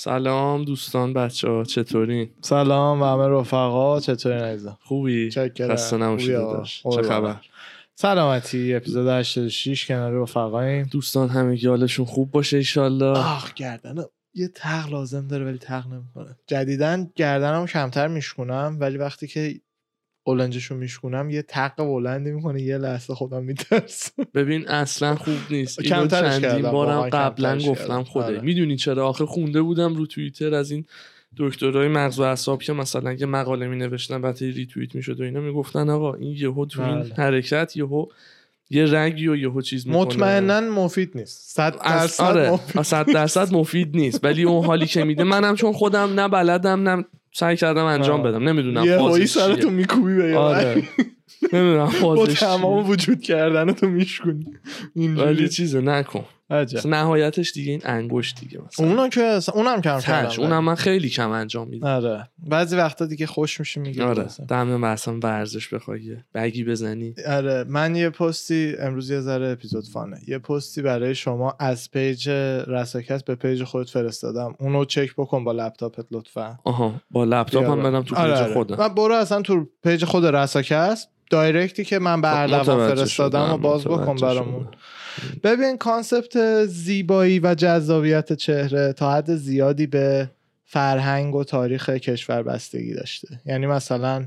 سلام دوستان، بچه‌ها چطورین؟ سلام و همه رفقا، چطورین عزیزم؟ خوبی؟ خسته نباشید داداش. چه خبر؟ سلامتی. اپیزود 86 کنار رفقاییم. دوستان همه حالشون خوب باشه ان شاءالله. آخ گردنم یه تق لازم داره ولی تق نمیکنه. جدیداً گردنمو کمتر میشکنم ولی وقتی که اولنجشو میشکنم یه تق بلندی میکنه، یه لحظه خودم میترسم. ببین اصلا خوب نیست. کمترش کردم. بارم قبلا گفتم خدایی. میدونی چرا؟ آخه خونده بودم رو توییتر از این دکترای مغز و اعصاب که مثلا یه مقاله مینوشتن بعد ریتوییت میشد و اینا، میگفتن آقا این یهو تو این حرکت یه رنگی و یهو چیز میکنه. مطمئناً مفید نیست. 100% آره. 100% مفید نیست. ولی اون حالی که میده، منم چون خودم نه بلدم نه سعی کردم انجام بدم، نمیدونم فازش چیه. یه هایی سرتو میکوبی به آره. نمیدونم فازش چیه. با تمام وجود کردنتو میشکنی. ولی چیزه نکن. عجب. نهایتش دیگه این انگشت دیگه مثلا. اونم کم کردم. اونم من خیلی کم انجام میدم. آره. بعضی وقتا دیگه خوش میشی میگی. آره. دم مثلا ورزش بخوای بگی بزنی. آره. من یه پستی امروز یه ذره اپیزود فانه. یه پستی برای شما از پیج رساکست به پیج خودت فرستادم. اونو چک بکن با لپتاپت لطفا. آها. با لپتاپم برم تو پیج خودم. آره. من برو اصلا تو پیج خود رساکست دایرکتی که من به اردوان فرستادم و باز بکن برامون. ببین کانسپت زیبایی و جذابیت چهره تا حد زیادی به فرهنگ و تاریخ کشور بستگی داشته. یعنی مثلا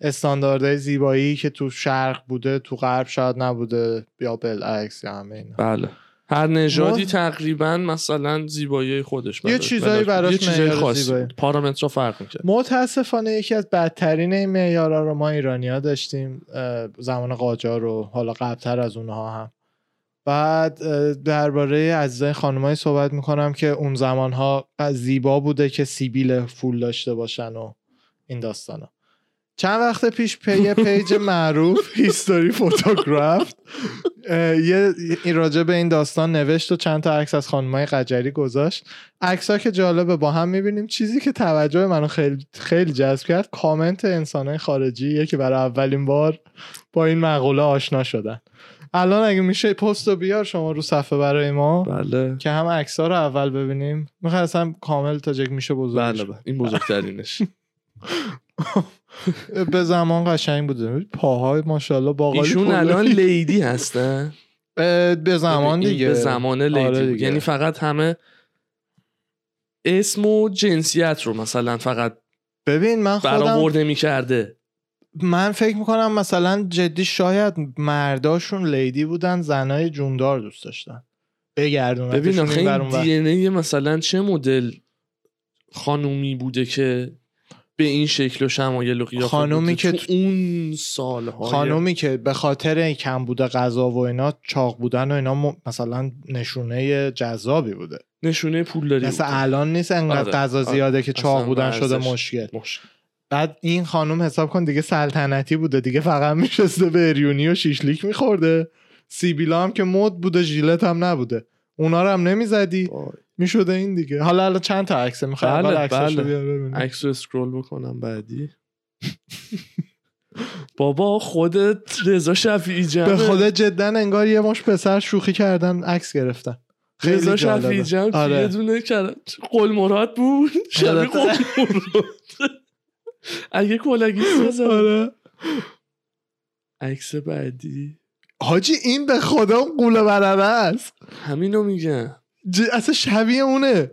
استانداردهای زیبایی که تو شرق بوده تو غرب شاید نبوده یا بالعکس یا همه اینا. بله. هر نژادی تقریبا مثلا زیبایی خودش داره. یه چیزایی براش معیار زیبایی، پارامترها فرق می‌کنه. متأسفانه یکی از بدترین این معیارها رو ما ایرانی‌ها داشتیم زمان قاجار و حالا قبل‌تر از اونها هم. بعد درباره عزیزای خانمایی صحبت می‌کنم که اون زمان‌ها زیبا بوده که سیبیل فول داشته باشن و این داستانا. چند وقت پیش پیج معروف هیستوری فوتوگراف یه راجع به این داستان نوشت و چند تا عکس از خانمای قجری گذاشت. عکس‌ها که جالبه با هم می‌بینیم. چیزی که توجه منو خیلی خیلی جذب کرد کامنت انسان‌های خارجیه که برای اولین بار با این مقوله آشنا شدن. الان اگه میشه پستو بیار شما رو صفحه برای ما. بله. که هم عکس‌ها رو اول ببینیم. می‌خواستم کامل تا جک میشه بزرگش. بله. این بزرگترینش. به زمان قشنگ بوده. پاهای ماشاءالله باقالی. ایشون الان لیدی هستن. به زمان دیگه. به زمان لیدی. آره دیگه. یعنی فقط همه اسم و جنسیت رو مثلا فقط ببین من خودم برآورده می‌کرده. من فکر میکنم مثلا جدی شاید مرداشون لیدی بودن، زنای جوندار دوست داشتن. بگردون ببین خیلی دی ان ای مثلا چه مدل خانومی بوده که به این شکل و شمایل و قیافه خانومی که تو اون سال‌های خانومی که به خاطر کم بوده غذا و اینا چاق بودن و اینا مثلا نشونه جذابی بوده، نشونه پولداری مثلا بوده. الان نیست انقدر غذا زیاده که چاق بودن شده مشکل. بعد این خانم حساب کن دیگه سلطنتی بوده دیگه، فقط میشسته بریونی و شیشلیک میخورده. سیبیلا هم که مد بوده، ژیلت هم نبوده، اونا رو هم نمیزدی میشده این دیگه. حالا چند تا عکس میخوام بله. عکس رو اسکرول بکنم بعدی. بابا خودت رضا شفیعی جان به خدا جدا انگار یه مش پسر شوخی کردن عکس گرفتن. رضا شفیعی جان یه دونه قول مراد بود، شبیه قول مراد. اگه کلاگی سازه. عکس بعدی حاجی این به خدا اون قوله برنه است. همینو میگم اصلا شبیه اونه.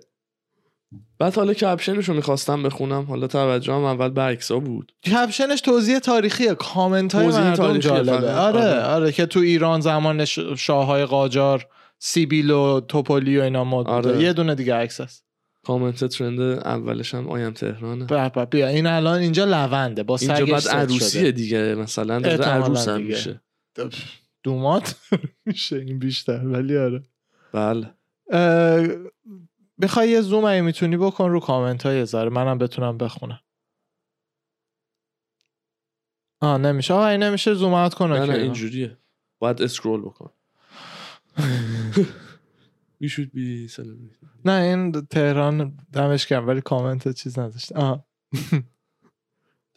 بعد حالا کپشنشو میخواستم بخونم، حالا توجه هم اول به عکس‌ها بود. کپشنش توضیح تاریخیه، کامنت های مردم جالبه. آره که تو ایران زمان شاههای قاجار سیبیل و توپولی و اینا مد بوده. یه دونه دیگه عکس هست. کامنت ترند اولش هم آیم تهرانه. بیا این الان اینجا لونده با سگش. اینجا بعد عروسیه دیگه، مثلا داره عروس هم میشه، دومات میشه این بیشتر. ولی آره بله بخوای یه زوم اگه میتونی بکن رو کامنت های زاره منم بتونم بخونم. نمیشه. آه نمیشه زوم اوت کن. نه اینجوریه باید اسکرول بکن. We should be celebrated. نه این تهران دمش کم ولی کامنت چیز نداشت.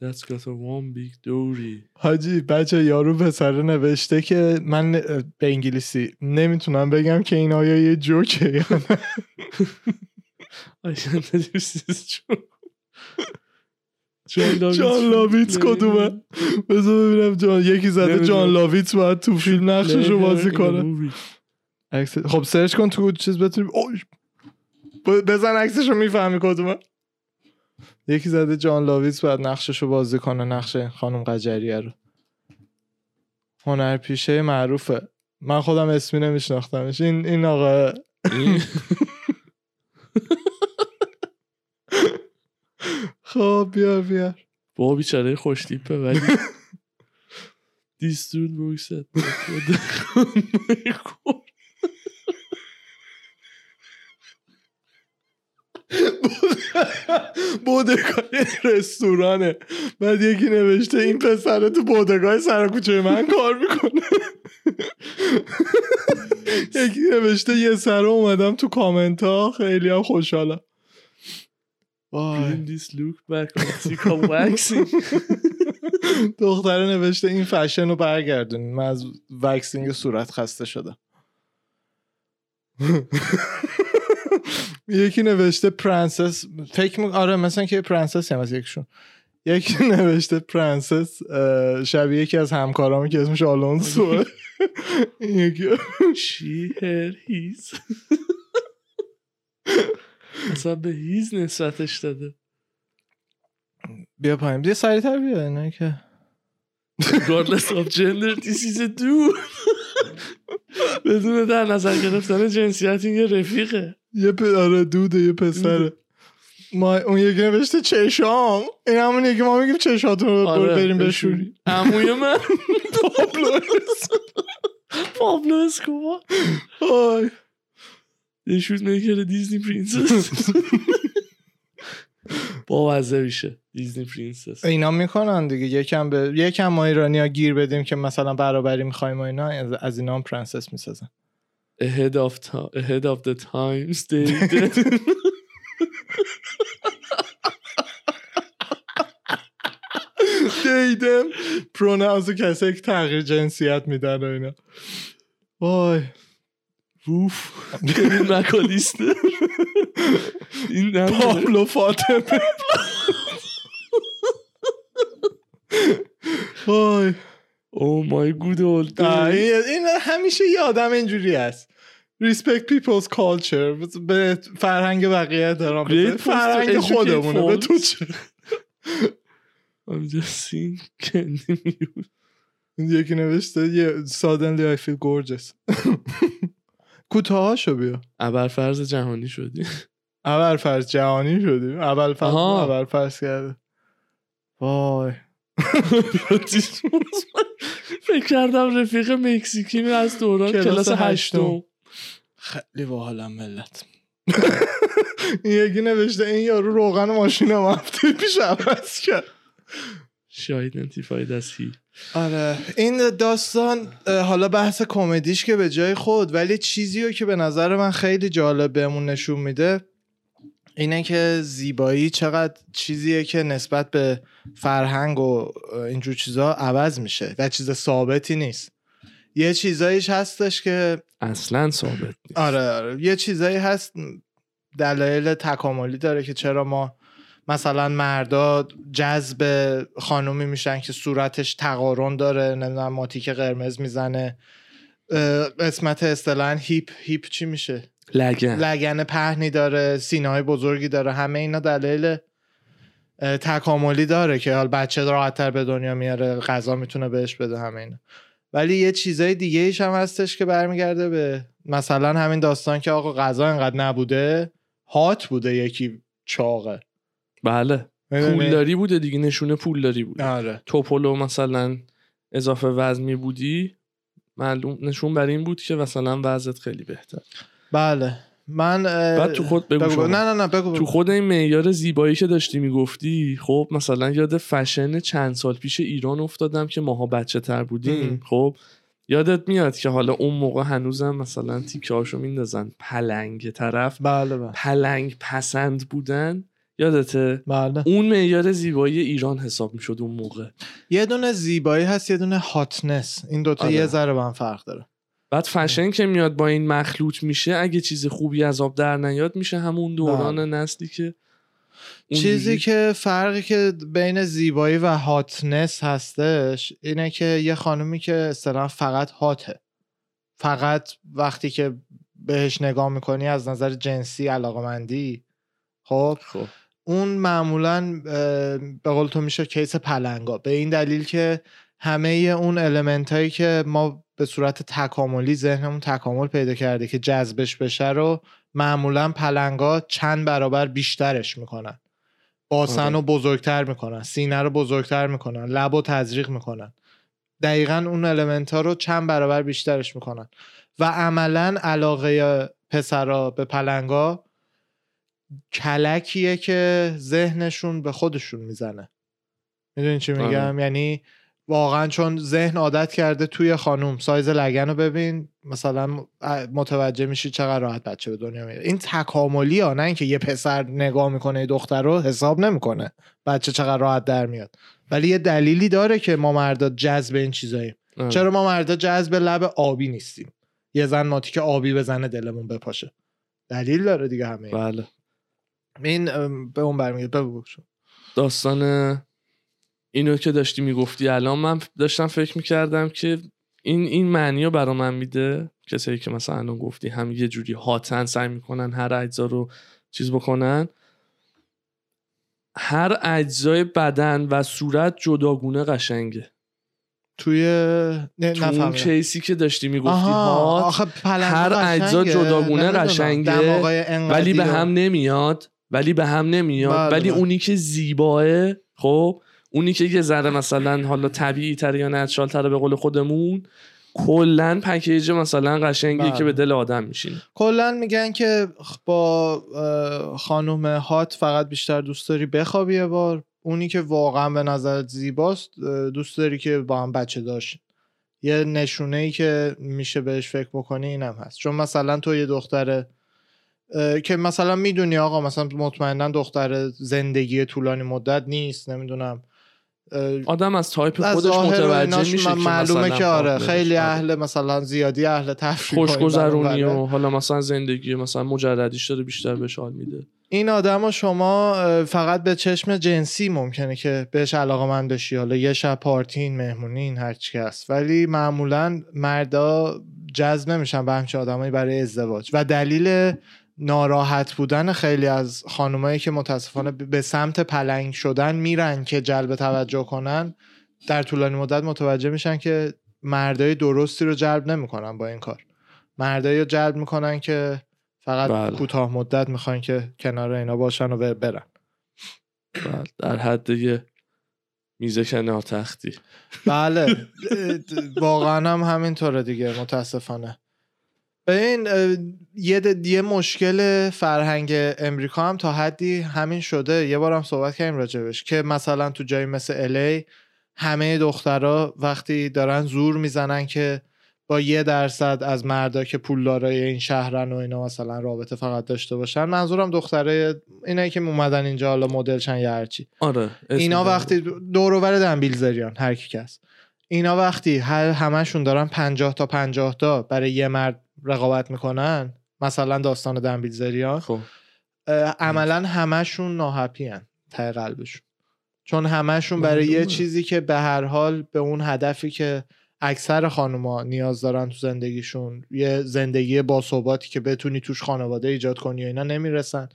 That's got a one big dory. حاجی بچه یارو پسره نوشته که من به انگلیسی نمیتونم بگم که این آیا یه جوکه یا نه. آیشان نجیبسیز جان لاویتس کدومه؟ بذار ببینم. جان یکی زده جان لاویتس باید تو فیلم نقششو بازی کنه. خب سرچ کن تو چیز بتونی بزن عکسشو میفهمی کدومه. یکی زده جان لاویتس باید نقششو بازی کنه، نقش خانم قجریه رو. هنرپیشه معروفه، من خودم اسمی نمیشناختمش. این آقا خب بیار با بیچاره خوش تیپه ولی دیستون رویست بودگاه رستورانه. بعد یکی نوشته این پسره تو بودگاه سرکوچه من کار میکنه. یکی نوشته یه سره اومدم تو کامنت ها خیلی هم خوشحالم. Bring this look back on waxing. دختره نوشته این فشن رو برگردونیم، من از وکسینگ صورت خسته شدم. یکی نوشته پرنسس فکر آره مثلا که پرنسس هم از یکشون. یکی نوشته پرنسس شبیه یکی از همکارامه که اسمش آلونسوه. یکی she her his اصلا به هیز نسبتش داده. بیا پایین، بیا سریع‌تر بیا. نه که regardless of gender this is a dude. بدون در نظر گرفتن جنسیت این یه رفیقه، یه پدره دوده، یه پسره. ما اون یکی نوشته چشام، این همون یکی ما میگیم چشاتون رو بریم بشوری. عموی من پابلو اسکوبار آی یه شوت میکر دیزنی پرنسس با وزه میشه دیزنی پرنسس. اینا میکنن دیگه، یکم ما ایرانی ها گیر بدیم که مثلا برابری میخوایم و اینا، از اینا هم پرنسس میسازن. Ahead of the times they did. دیدم پروناونس کسی که تغییر جنسیت میدن و اینا. وای روف این مکالیستر این پابلو فاطمه. وای او مای گود اولد. این همیشه یه آدم اینجوری است. Respect people's culture. به فرهنگ بقیه احترام بده، فرهنگ خودمونه به تو چه. I'm just seeing candy muse. یکی نوشته suddenly I feel gorgeous. کوتاهاشو بیا. ابرفرز جهانی شدی. ابرفرز جهانی شدی. ابرفرز کرده. وای فکر کردم رفیق مکزیکی از دوران کلاس هشتم. خیلی باحالم ملت. یکی نوشته این یارو روغن ماشینم هفته پیش عوض کرد. شاید انتیفاید از هی. آره این داستان حالا بحث کمدیش که به جای خود، ولی چیزیو که به نظر من خیلی جالب بهمون نشون میده اینه که زیبایی چقدر چیزیه که نسبت به فرهنگ و اینجور چیزا عوض میشه و چیز ثابتی نیست. یه چیزایش هستش که اصلا ثابت نیست. آره یه چیزایی هست دلایل تکاملی داره که چرا ما مثلا مردا جذب خانومی میشن که صورتش تقارن داره، نمیدونم ماتیک قرمز میزنه، قسمت اصطلاحاً هیپ چی میشه؟ لگن پهنی داره، سینه‌های بزرگی داره. همه اینا دلایل تکاملی داره که حال بچه راحت‌تر به دنیا میاره، غذا میتونه بهش بده، همه اینا. ولی یه چیزای دیگه ایش هم هستش که برمیگرده به مثلا همین داستان که آقا غذا انقدر نبوده، هات بوده، یکی چاقه. بله پولداری بوده دیگه، نشونه پولداری بوده. آره. توپولو مثلا اضافه وزن می بودی، معلوم نشون بر این بود که مثلا وزنت خیلی بهتر. بله من بعد تو خود بگو. نه بگو. تو خود این معیار زیبایی که داشتی میگفتی، خب مثلا یاد فشن چند سال پیش ایران افتادم که ماها بچه تر بودیم. خب یادت میاد که حالا اون موقع هنوزم مثلا تیکه هاشو میندازن پلنگ طرف. بله. پلنگ پسند بودن یادته؟ بله. اون معیار زیبایی ایران حساب میشد اون موقع. یه دونه زیبایی هست، یه دونه هاتنس. این دوتا یه ذره با هم فرق داره. بعد فشن که میاد با این مخلوط میشه، اگه چیز خوبی از آب در نیاد میشه همون دوران نسلی که چیزی که فرقی که بین زیبایی و هاتنس هستش اینه که یه خانومی که اصلا فقط هاته، فقط وقتی که بهش نگاه میکنی از نظر جنسی علاقمندی، خب اون معمولا به قول تو میشه کیس پلنگا، به این دلیل که همه اون المنت هایی که ما به صورت تکاملی ذهنمون تکامل پیدا کرده که جذبش بشه رو معمولا پلنگا چند برابر بیشترش میکنن، باسن رو بزرگتر میکنن، سینه رو بزرگتر میکنن، لب رو تزریق میکنن، دقیقا اون المنت ها رو چند برابر بیشترش میکنن و عملا علاقه پسرا به پلنگا کلکیه که ذهنشون به خودشون میزنه. میدونی چی میگم؟ یعنی واقعا چون ذهن عادت کرده توی خانوم سایز لگن رو ببین مثلا متوجه میشی چقدر راحت بچه به دنیا میاد. این تکاملی ها، نه اینکه یه پسر نگاه میکنه یه دختر رو حساب نمیکنه بچه چقدر راحت در میاد، ولی یه دلیلی داره که ما مردا جذب این چیزاییم. چرا ما مردا جذب لب آبی نیستیم؟ یه زن ناتی که آبی بزنه دلمون بپاشه، دلیل داره دیگه همه این. بله. این به اون برمیگرد. بگو داستان اینو که داشتی میگفتی، الان من داشتم فکر میکردم که این معنی رو برا من میده، کسایی که مثلا الان گفتی هم یه جوری هاتن سعی میکنن هر اجزا رو چیز بکنن، هر اجزای بدن و صورت جداگونه قشنگه توی اون کیسی که داشتی میگفتی هر اجزا جداگونه قشنگه ولی به هم نمیاد، ولی اونی که زیباه، خب اونی که یه ذره مثلا حالا طبیعی تر یا نچرال تر به قول خودمون، کلن پکیج مثلا قشنگی که به دل آدم میشینه. کلن میگن که با خانم هات فقط بیشتر دوست داری بخوابی یه بار، اونی که واقعا به نظرت زیباست دوست داری که با هم بچه داشت. یه نشونه‌ای که میشه بهش فکر بکنی اینم هست، چون مثلا تو یه دختره که مثلا میدونی آقا مثلا مطمئنا دختر زندگی طولانی مدت نیست، نمیدونم آدم از تایپ خودش متوجه میشه، معلومه که آره خیلی اهل مثلا زیادی، اهل تفریح، خوشگذرونی و حالا مثلا زندگی مثلا مجردیش داره بیشتر بهش حال میده. این آدمو شما فقط به چشم جنسی ممکنه که بهش علاقه‌مند بشی، حالا یه شب پارتین، مهمونین، هر چی هست، ولی معمولا مردا جذب نمیشن به همچین آدمایی برای ازدواج و دلیل ناراحت بودن خیلی از خانمایی که متاسفانه به سمت پلنگ شدن میرن که جلب توجه کنن، در طولانی مدت متوجه میشن که مردای درستی رو جلب نمیکنن با این کار، مردایی رو جلب میکنن که فقط کوتاه مدت میخوان که کنار اینا باشن و برن. بله، در حد یه میزه کنار تختی. بله واقعا هم همینطوره دیگه متاسفانه. این یه مشکل فرهنگ امریکا هم تا حدی همین شده، یه بار هم صحبت کردیم راجبش که مثلا تو جایی مثل الی همه دخترها وقتی دارن زور میزنن که با 1% از مردا که پولدارای این شهرن و اینا مثلا رابطه فقط داشته باشن، منظورم دختره اینایی که اومدن اینجا حالا مدل چن یا هرچی، آره اینا وقتی دور و بر دنبیل زریان هر کی کس، اینا وقتی همشون دارن 50 تا برای یه مرد رقابت میکنن، مثلا داستان دنبیلزریان، خب عملا همشون ناهپی ان ته قلبشون، چون همشون برای یه چیزی که به هر حال به اون هدفی که اکثر خانوما نیاز دارن تو زندگیشون، یه زندگی باثباتی که بتونی توش خانواده ایجاد کنی و اینا، نمیرسن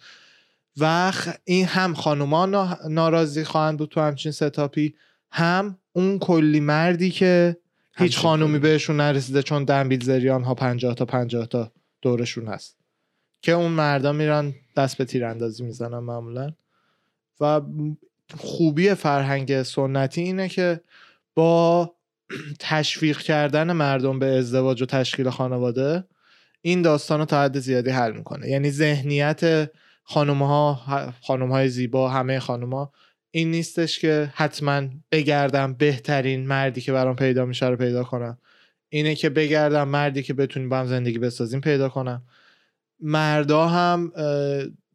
و این هم خانوما ناراضی خواهند بود تو همچین ستاپی، هم اون کلی مردی که هیچ خانومی بهشون نرسیده چون دنبیلزریان ها 50 تا دورشون هست که اون مردا میرن دست به تیراندازی میزنن معمولا. و خوبی فرهنگ سنتی اینه که با تشویق کردن مردم به ازدواج و تشکیل خانواده این داستان رو تا حد زیادی حل میکنه، یعنی ذهنیت خانومهای زیبا، همه خانوما این نیستش که حتما بگردم بهترین مردی که برام پیدا میشه رو پیدا کنم، اینه که بگردم مردی که بتونیم با هم زندگی بسازیم پیدا کنم. مردا هم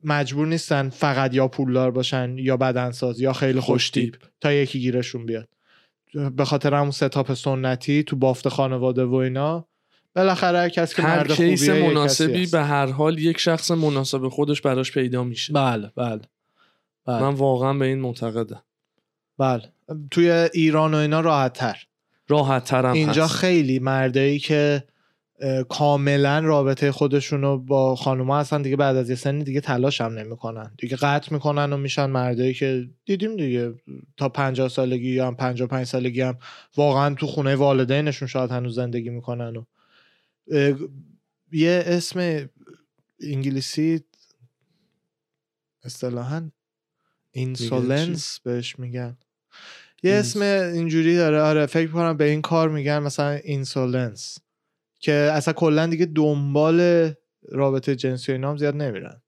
مجبور نیستن فقط یا پولدار باشن یا بدنساز یا خیلی خوشتیپ تا یکی گیرشون بیاد، به خاطر همون ستاپ سنتی تو بافت خانواده و اینا بالاخره کسی که مرد خوبیه، کیس مناسبی به هر حال یک شخص مناسب خودش براش پیدا میشه. بله بله بله. من واقعا به این معتقدم. بله توی ایران و اینا راحت تر هم اینجا هست. خیلی مردایی که کاملا رابطه خودشونو با خانوما هستن دیگه بعد از یه سنی دیگه تلاش هم نمیکنن، دیگه قطع میکنن و میشن مردایی که دیدیم دیگه تا 50 سالگی یا 55 سالگی هم واقعا تو خونه والدینشون شاید هنوز زندگی میکنن. و یه اسم انگلیسی اصطلاحاً اینسولنس بهش میگن، یه اسم اینجوری داره. آره فکر کنم به این کار میگن مثلا اینسولنس، که اصلا کلا دیگه دنبال رابطه جنسی و اینا هم زیاد نمیرن.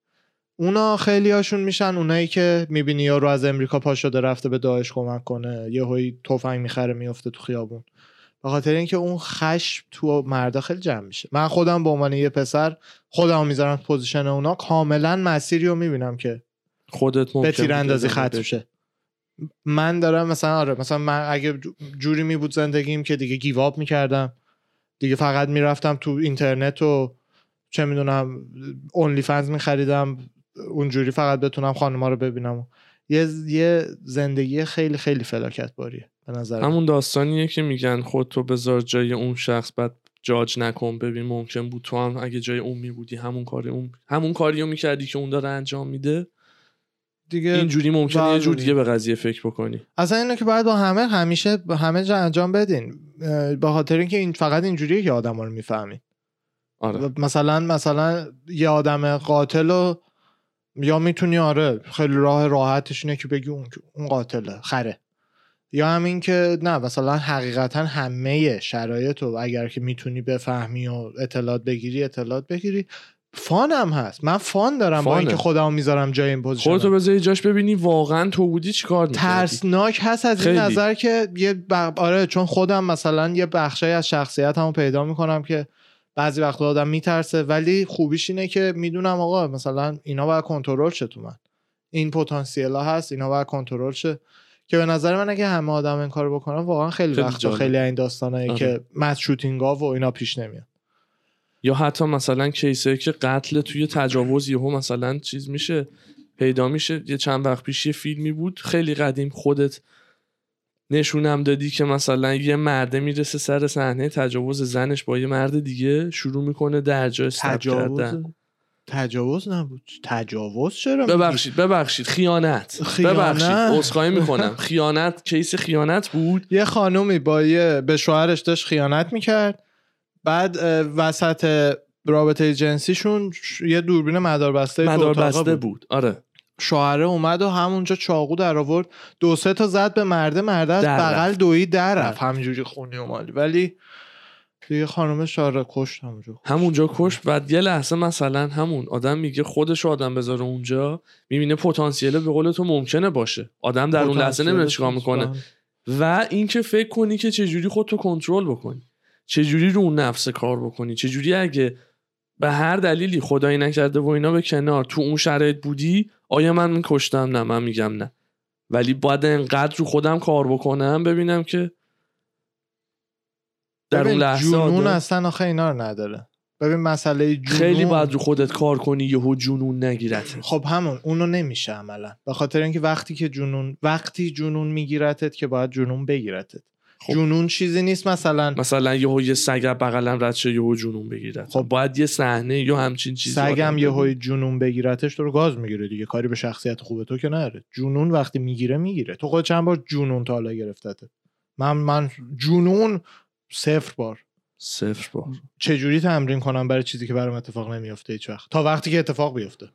اونا خیلی هاشون میشن اونایی که میبینی یارو از امریکا پا شده رفته به داعش کمک کنه، یهویی تفنگ میخره میفته تو خیابون، به خاطر اینکه اون خشم تو مردا خیلی جمع میشه. من خودم به عنوان یه پسر خودمو میذارم تو پوزیشن اونا، کاملا مسیریو میبینم که خودت ممکنه به تیراندازی ختم شه. من دارم مثلا آره مثلا من اگه جوری می بود زندگیم که دیگه گیواب میکردم، دیگه فقط میرفتم تو اینترنت و چه میدونم اونلی فنز میخریدم اونجوری فقط بتونم خانم‌ها رو ببینم. یه زندگی خیلی خیلی فلاکت باریه به نظر. همون داستانیه که میگن خودتو بذار جای اون شخص بعد جاج نکن، ببین ممکن بود تو هم اگه جای اون میبودی همون کاریو میکردی که اون داره انجام میده دیگه. اینجوری ممکنه یه جور دیگه به قضیه فکر بکنی. اصلا اینو که باید با همه همیشه با همه جا انجام بدین، به خاطر اینکه این فقط اینجوریه که آدما رو میفهمین. آره مثلا یه آدم قاتلو یا میتونی آره خیلی راه راحتش اینه که بگی اون قاتله خره، یا همین که نه مثلا حقیقتا همه شرایطو اگر که میتونی بفهمی و اطلاعات بگیری. فان هم هست. من فان دارم با اینکه خودمو میذارم جای این پوزیشن، خودتو بذاری جاش ببینی واقعا تو بودی چیکار می‌کردی. ترسناک هست از خیلی. این نظر که یه آره چون خودم مثلا یه بخشی از شخصیتمو پیدا میکنم که بعضی وقتا آدم میترسه، ولی خوبیش اینه که میدونم آقا مثلا اینا باید کنترل شه تو من، این پتانسیلا هست، اینا باید کنترل شه. که به نظر من اگه همه آدم این کارو بکنن واقعا خیلی وقت خیلی این داستانایی که مس شوتینگا و اینا پیش نمیاد. یا حتی مثلا کیسه که قتل توی تجاوز یهو مثلا چیز میشه پیدا میشه. یه چند وقت پیش یه فیلمی بود خیلی قدیم، خودت نشونم دادی، که مثلا یه مرده میرسه سر صحنه تجاوز زنش با یه مرد دیگه، شروع میکنه درجا استپ کردن. تجاوز نبود، تجاوز چرا؟ ببخشید خیانت. ببخشید عذرخواهی میکنم خیانت، کیس خیانت بود. یه خانومی با به شوهرش داشت خیانت میکرد، بعد وسط رابطه جنسیشون یه دوربین مداربسته بود. آره شوهره اومد و همونجا چاقو در آورد، دو سه تا زد به مرده از بغل دویی در رفت، همینجوری خونی و مالی. ولی دیگه خانم شوهره کشت همونجا کشت. بعد یه لحظه مثلا همون آدم میگه خودشو آدم بذاره اونجا، میبینه پتانسیله به قول تو ممکنه باشه. آدم در اون لحظه نمیدونه چیکار میکنه، و اینکه فکر کنی که چجوری خودتو کنترل بکنی، چجوری رو نفس کار بکنی، چجوری اگه به هر دلیلی خدایی نکرده و اینا به کنار تو اون شرایط بودی، آیا من میکشتم؟ نه من میگم نه، ولی باید انقدر رو خودم کار بکنم ببینم که در اون لحظه جنون اصلا آخه اینا رو نداره. ببین مسئله جنون خیلی باید رو خودت کار کنی یهو جنون نگیرتت. خب همون اونو نمیشه عملا، به خاطر اینکه وقتی جنون میگیرتت که باید جنون بگیرتت. خب. جنون چیزی نیست مثلا یه سگ بغلم رد شه یهو جنون بگیرت. خب باید یه صحنه یا همچین چیزی، سگم یهو جنون بگیرتش تو رو گاز میگیره دیگه، کاری به شخصیت خوب تو که نداره. جنون وقتی میگیره تو خود چند بار جنون تا حالا گرفتته؟ من جنون صفر بار. چجوری تمرین کنم برای چیزی که برام اتفاق نمیافته هیچ وقت تا وقتی که اتفاق بیفته؟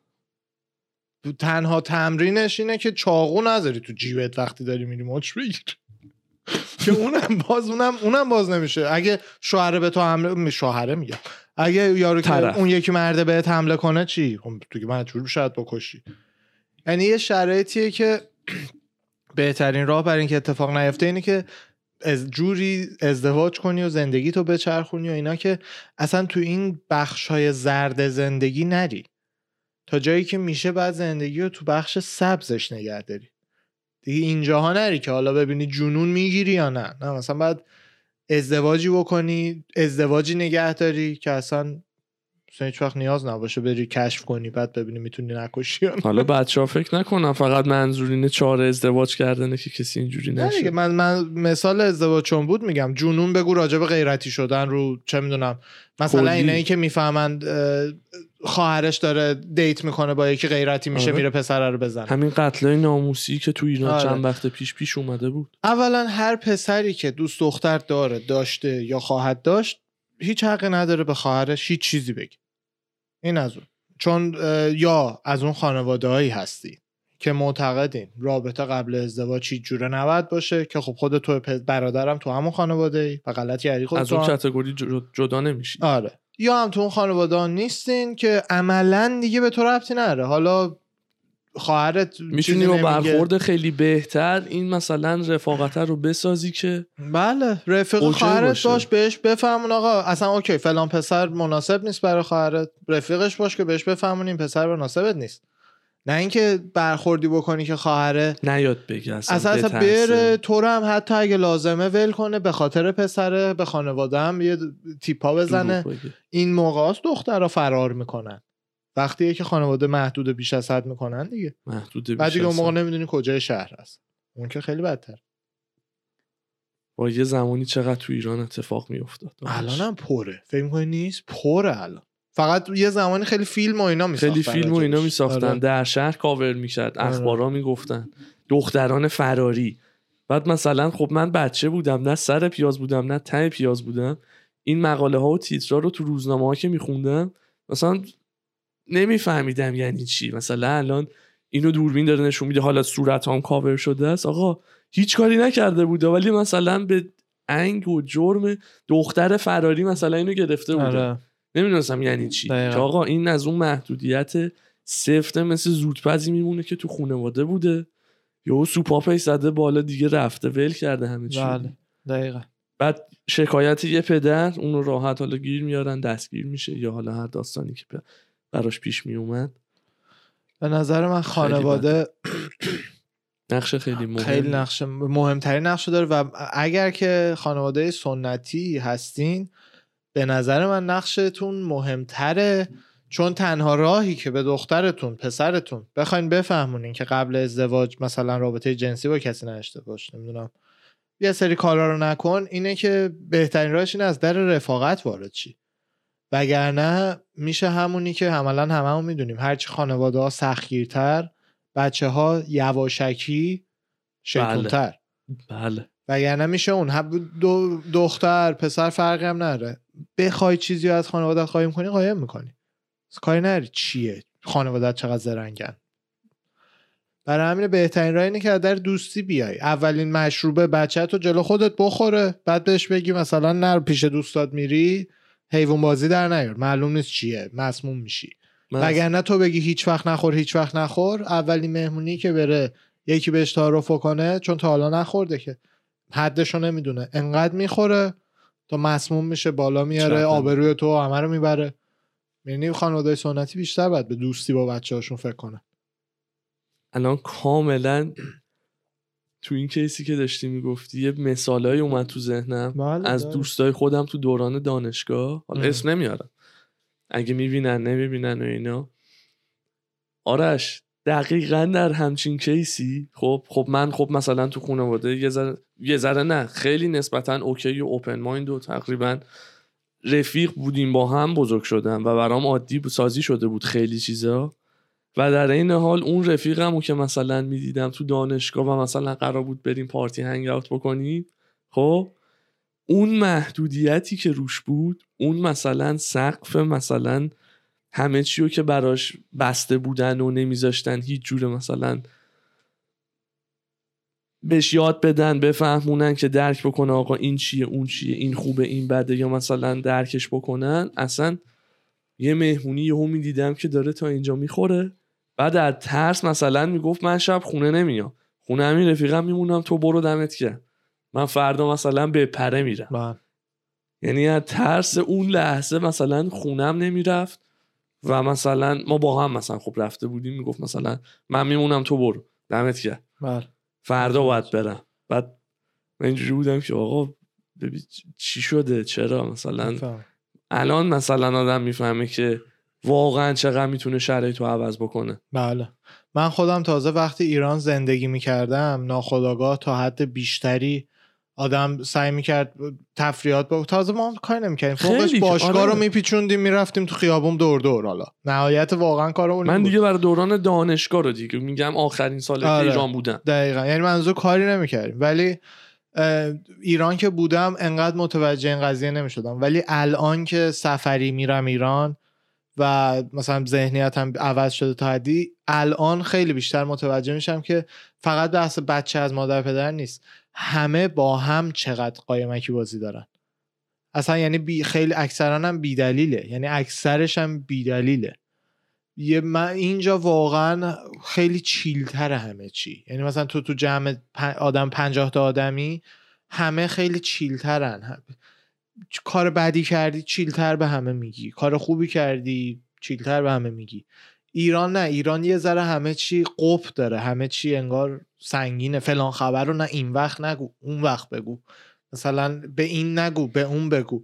تنها تمرینش اینه که چاقو نذاری تو جیبت وقتی داری میری مچ بگیر، که اونم باز نمیشه. اگه شوهره به تو حمله، شوهره میگم، اگه یارو که اون یکی مرده بهت حمله کنه چی؟ تو که مجبور شاید بکشی. یعنی یه شرایطیه که بهترین راه برای اینکه اتفاق نیفته اینه که از جوری ازدواج کنی و زندگی تو بچرخونی و اینا که اصلا تو این بخشای زرد زندگی نری، تا جایی که میشه بعد زندگی رو تو بخش سبزش نگه داری دیگه. اینجاها نری که حالا ببینی جنون میگیری یا نه مثلا باید ازدواجی بکنی، ازدواجی نگه داری که اصلا هیچ وقت نیاز نباشه بری کشف کنی بعد ببینی میتونی نکشی. حالا بچه‌ها فکر نکنم فقط منظور اینه چاره ازدواج کردنه که کسی اینجوری نشه. نه دیگه، من مثال ازدواج چون بود میگم جنون بگو راجب غیرتی شدن رو چه میدونم مثلا اینایی که میفهمند خواهرش داره دیت میکنه با یکی غیرتی میشه میره پسره رو بزنه. همین قتلای ناموسی که تو ایران چند وقت پیش اومده بود. اولا هر پسری که دوست دختر داره داشته یا خواهد داشت هیچ حقی نداره به خواهرش هیچ چیزی بگه. این از اون، چون یا از اون خانواده‌هایی هستی که معتقدین رابطه قبل ازدواج چی جوره نباید باشه که خب خود تو برادرم تو همون خانواده‌ای و غلطی علی خودت از اون کاتگوری جدا نمیشی. آره، یا هم تو اون خانواده نیستین که عملاً دیگه به تو ربطی نداره. حالا خواهرت میتونی با برخورد خیلی بهتر این مثلا رفاقت رو بسازی که بله رفیق خواهرت باش، بهش بفهمون آقا اصلا اوکی فلان پسر مناسب نیست برای خواهرت، رفیقش باش که بهش بفهمون این پسر مناسبت نیست. نه اینکه برخوردی بکنی که خواهره نیاد بگه اصلا بره تو رو هم حتی اگه لازمه ول کنه به خاطر پسره به خانواده هم یه تیپا بزنه. این موقع است دخترها فرار میکنن وقتی که خانواده محدود بیش از حد میکنن دیگه، بعد دیگه اون موقع نمیدونی کجای شهر هست، اون که خیلی بدتر. با یه زمانی چقدر تو ایران اتفاق میافتاد، الان هم پره. فکر میکنی نیست؟ پره الان. فقط یه زمانی خیلی فیلم و اینا میساختن، خیلی فیلم و اینا میساختن، در شهر کاور میکرد، اخبارا میگفتن دختران فراری. بعد مثلا خب من بچه بودم، نه سر پیاز بودم نه ته پیاز بودم، این مقاله ها و تیترا رو تو روزنامه‌ها که میخوندم مثلا نمیفهمیدم یعنی چی. مثلا الان اینو دوربین داره نشون میده، حالا صورتام کاور شده است، آقا هیچ کاری نکرده بوده ولی مثلا به انگ و جرم دختر فراری مثلا اینو گرفته بوده. نمیدونستم یعنی چی که آقا این از اون محدودیت سفته مثل زودپزی میمونه که تو خانواده بوده، یهو سوپاپی زده بالا دیگه، رفته ول کرده همه چی. دقیقاً. بعد شکایت یه پدر اونو راحت حالا گیر میارن، دستگیر میشه یا حالا هر داستانی که براش پیش می اومد. به نظر من خانواده نقش خیلی مهم، خیلی نقش مهمترین نقش داره و اگر که خانواده سنتی هستین به نظر من نقشتون مهمتره، چون تنها راهی که به دخترتون پسرتون بخواین بفهمونین که قبل ازدواج مثلا رابطه جنسی با کسی نداشته باش، نمیدونم یه سری کارا رو نکن، اینه که بهترین راهش اینه از در رفاقت وارد شی، وگرنه میشه همونی که عملا هممون میدونیم هرچی خانواده ها سختگیرتر بچه ها یواشکی شیطونتر. بله. وگرنه میشه اون دختر پسر فرقی هم نره، بخوای چیزی از خانواده قایم کنی قایم میکنی، کاری نری چیه خانواده چقدر زرنگن. برای همین بهترین راه اینه که در دوستی بیای، اولین مشروبه بچه تو جلو خودت بخوره، بعد بهش بگی مثلا نر پیش دوستات میری حیوان بازی در نیار، معلوم نیست چیه، مسموم میشی. وگرنه تو بگی هیچ وقت نخور هیچ وقت نخور، اولین مهمونی که بره یکی بهش تعارف کنه چون تا حالا نخورده که حدشو نمیدونه، انقدر میخوره تا مسموم میشه، بالا میاره، آبروی تو همه رو میبره. یعنی خانواده سنتی بیشتر باید به دوستی با بچه‌هاشون فکر کنه. الان کاملا تو این کیسی که داشتی میگفتی یه مثالای اومد تو ذهنم. بله از دوستای خودم تو دوران دانشگاه، حالا اسم نمیارم اگه میبینن نمیبینن و اینا. آرش دقیقاً در همچین کیسی خب من مثلا تو خانواده یه ذره نه خیلی نسبتاً اوکی و اوپن مایند و تقریباً رفیق بودیم با هم، بزرگ شدم و برام عادی سازی شده بود خیلی چیزا، و در این حال اون رفیقمو که مثلا میدیدم تو دانشگاه و مثلا قرار بود بریم پارتی هنگ اوت بکنیم، خب اون محدودیتی که روش بود، اون مثلا سقف مثلا همه چیو که براش بسته بودن و نمیذاشتن هیچ جوره مثلا بهش یاد بدن بفهمونن که درک بکنه آقا این چیه اون چیه این خوبه این بده یا مثلا درکش بکنن. اصلا یه مهمونی یهو میدیدم که داره تا اینجا میخوره، بعد از ترس مثلا میگفت من شب خونه نمیام، خونه همین رفیقم میمونم، تو برو دمت گرم من فردا مثلا به پره میرم من. یعنی از ترس اون لحظه مثلا خونم نمیرفت و مثلا ما با هم مثلا خب رفته بودیم، میگفت مثلا من میمونم تو برو دمت گرم فردا باید برم. بعد من اینجوری بودم که آقا ببین چی شده، چرا مثلا الان مثلا آدم میفهمه که واقعا چقدر میتونه شرایطو عوض بکنه. بله من خودم تازه وقتی ایران زندگی میکردم ناخودآگاه تا حد بیشتری آدم سعی میکرد تفریحات با تازه ما کاری نمیکردیم، فوقش باشگاه رو میپیچوندیم میرفتیم تو خیابون دور دور. حالا نهایت واقعا کارمون من دیگه برای دوران دانشگاه رو دیگه میگم آخرین سال ایران بودم دقیقاً، یعنی منظور کاری نمیکردیم. ولی ایران که بودم انقدر متوجه این قضیه نمیشدم، ولی الان که سفری میرم ایران و مثلا ذهنیتم عوض شده تا حدی، الان خیلی بیشتر متوجه میشم که فقط بحث بچه از مادر پدر نیست، همه با هم چقدر قایمکی بازی دارن اصلا، یعنی خیلی اکثران هم بیدلیله، یعنی اکثرش هم بیدلیله. من اینجا واقعا خیلی چیلتر همه چی، یعنی مثلا تو جمع آدم 50 تا آدمی همه خیلی چیلترن، همه کار بدی کردی چیلتر به همه میگی، کار خوبی کردی چیلتر به همه میگی. ایران نه، ایران یه ذره همه چی قپ داره، همه چی انگار سنگینه، فلان خبر رو نه این وقت نگو اون وقت بگو، مثلا به این نگو به اون بگو.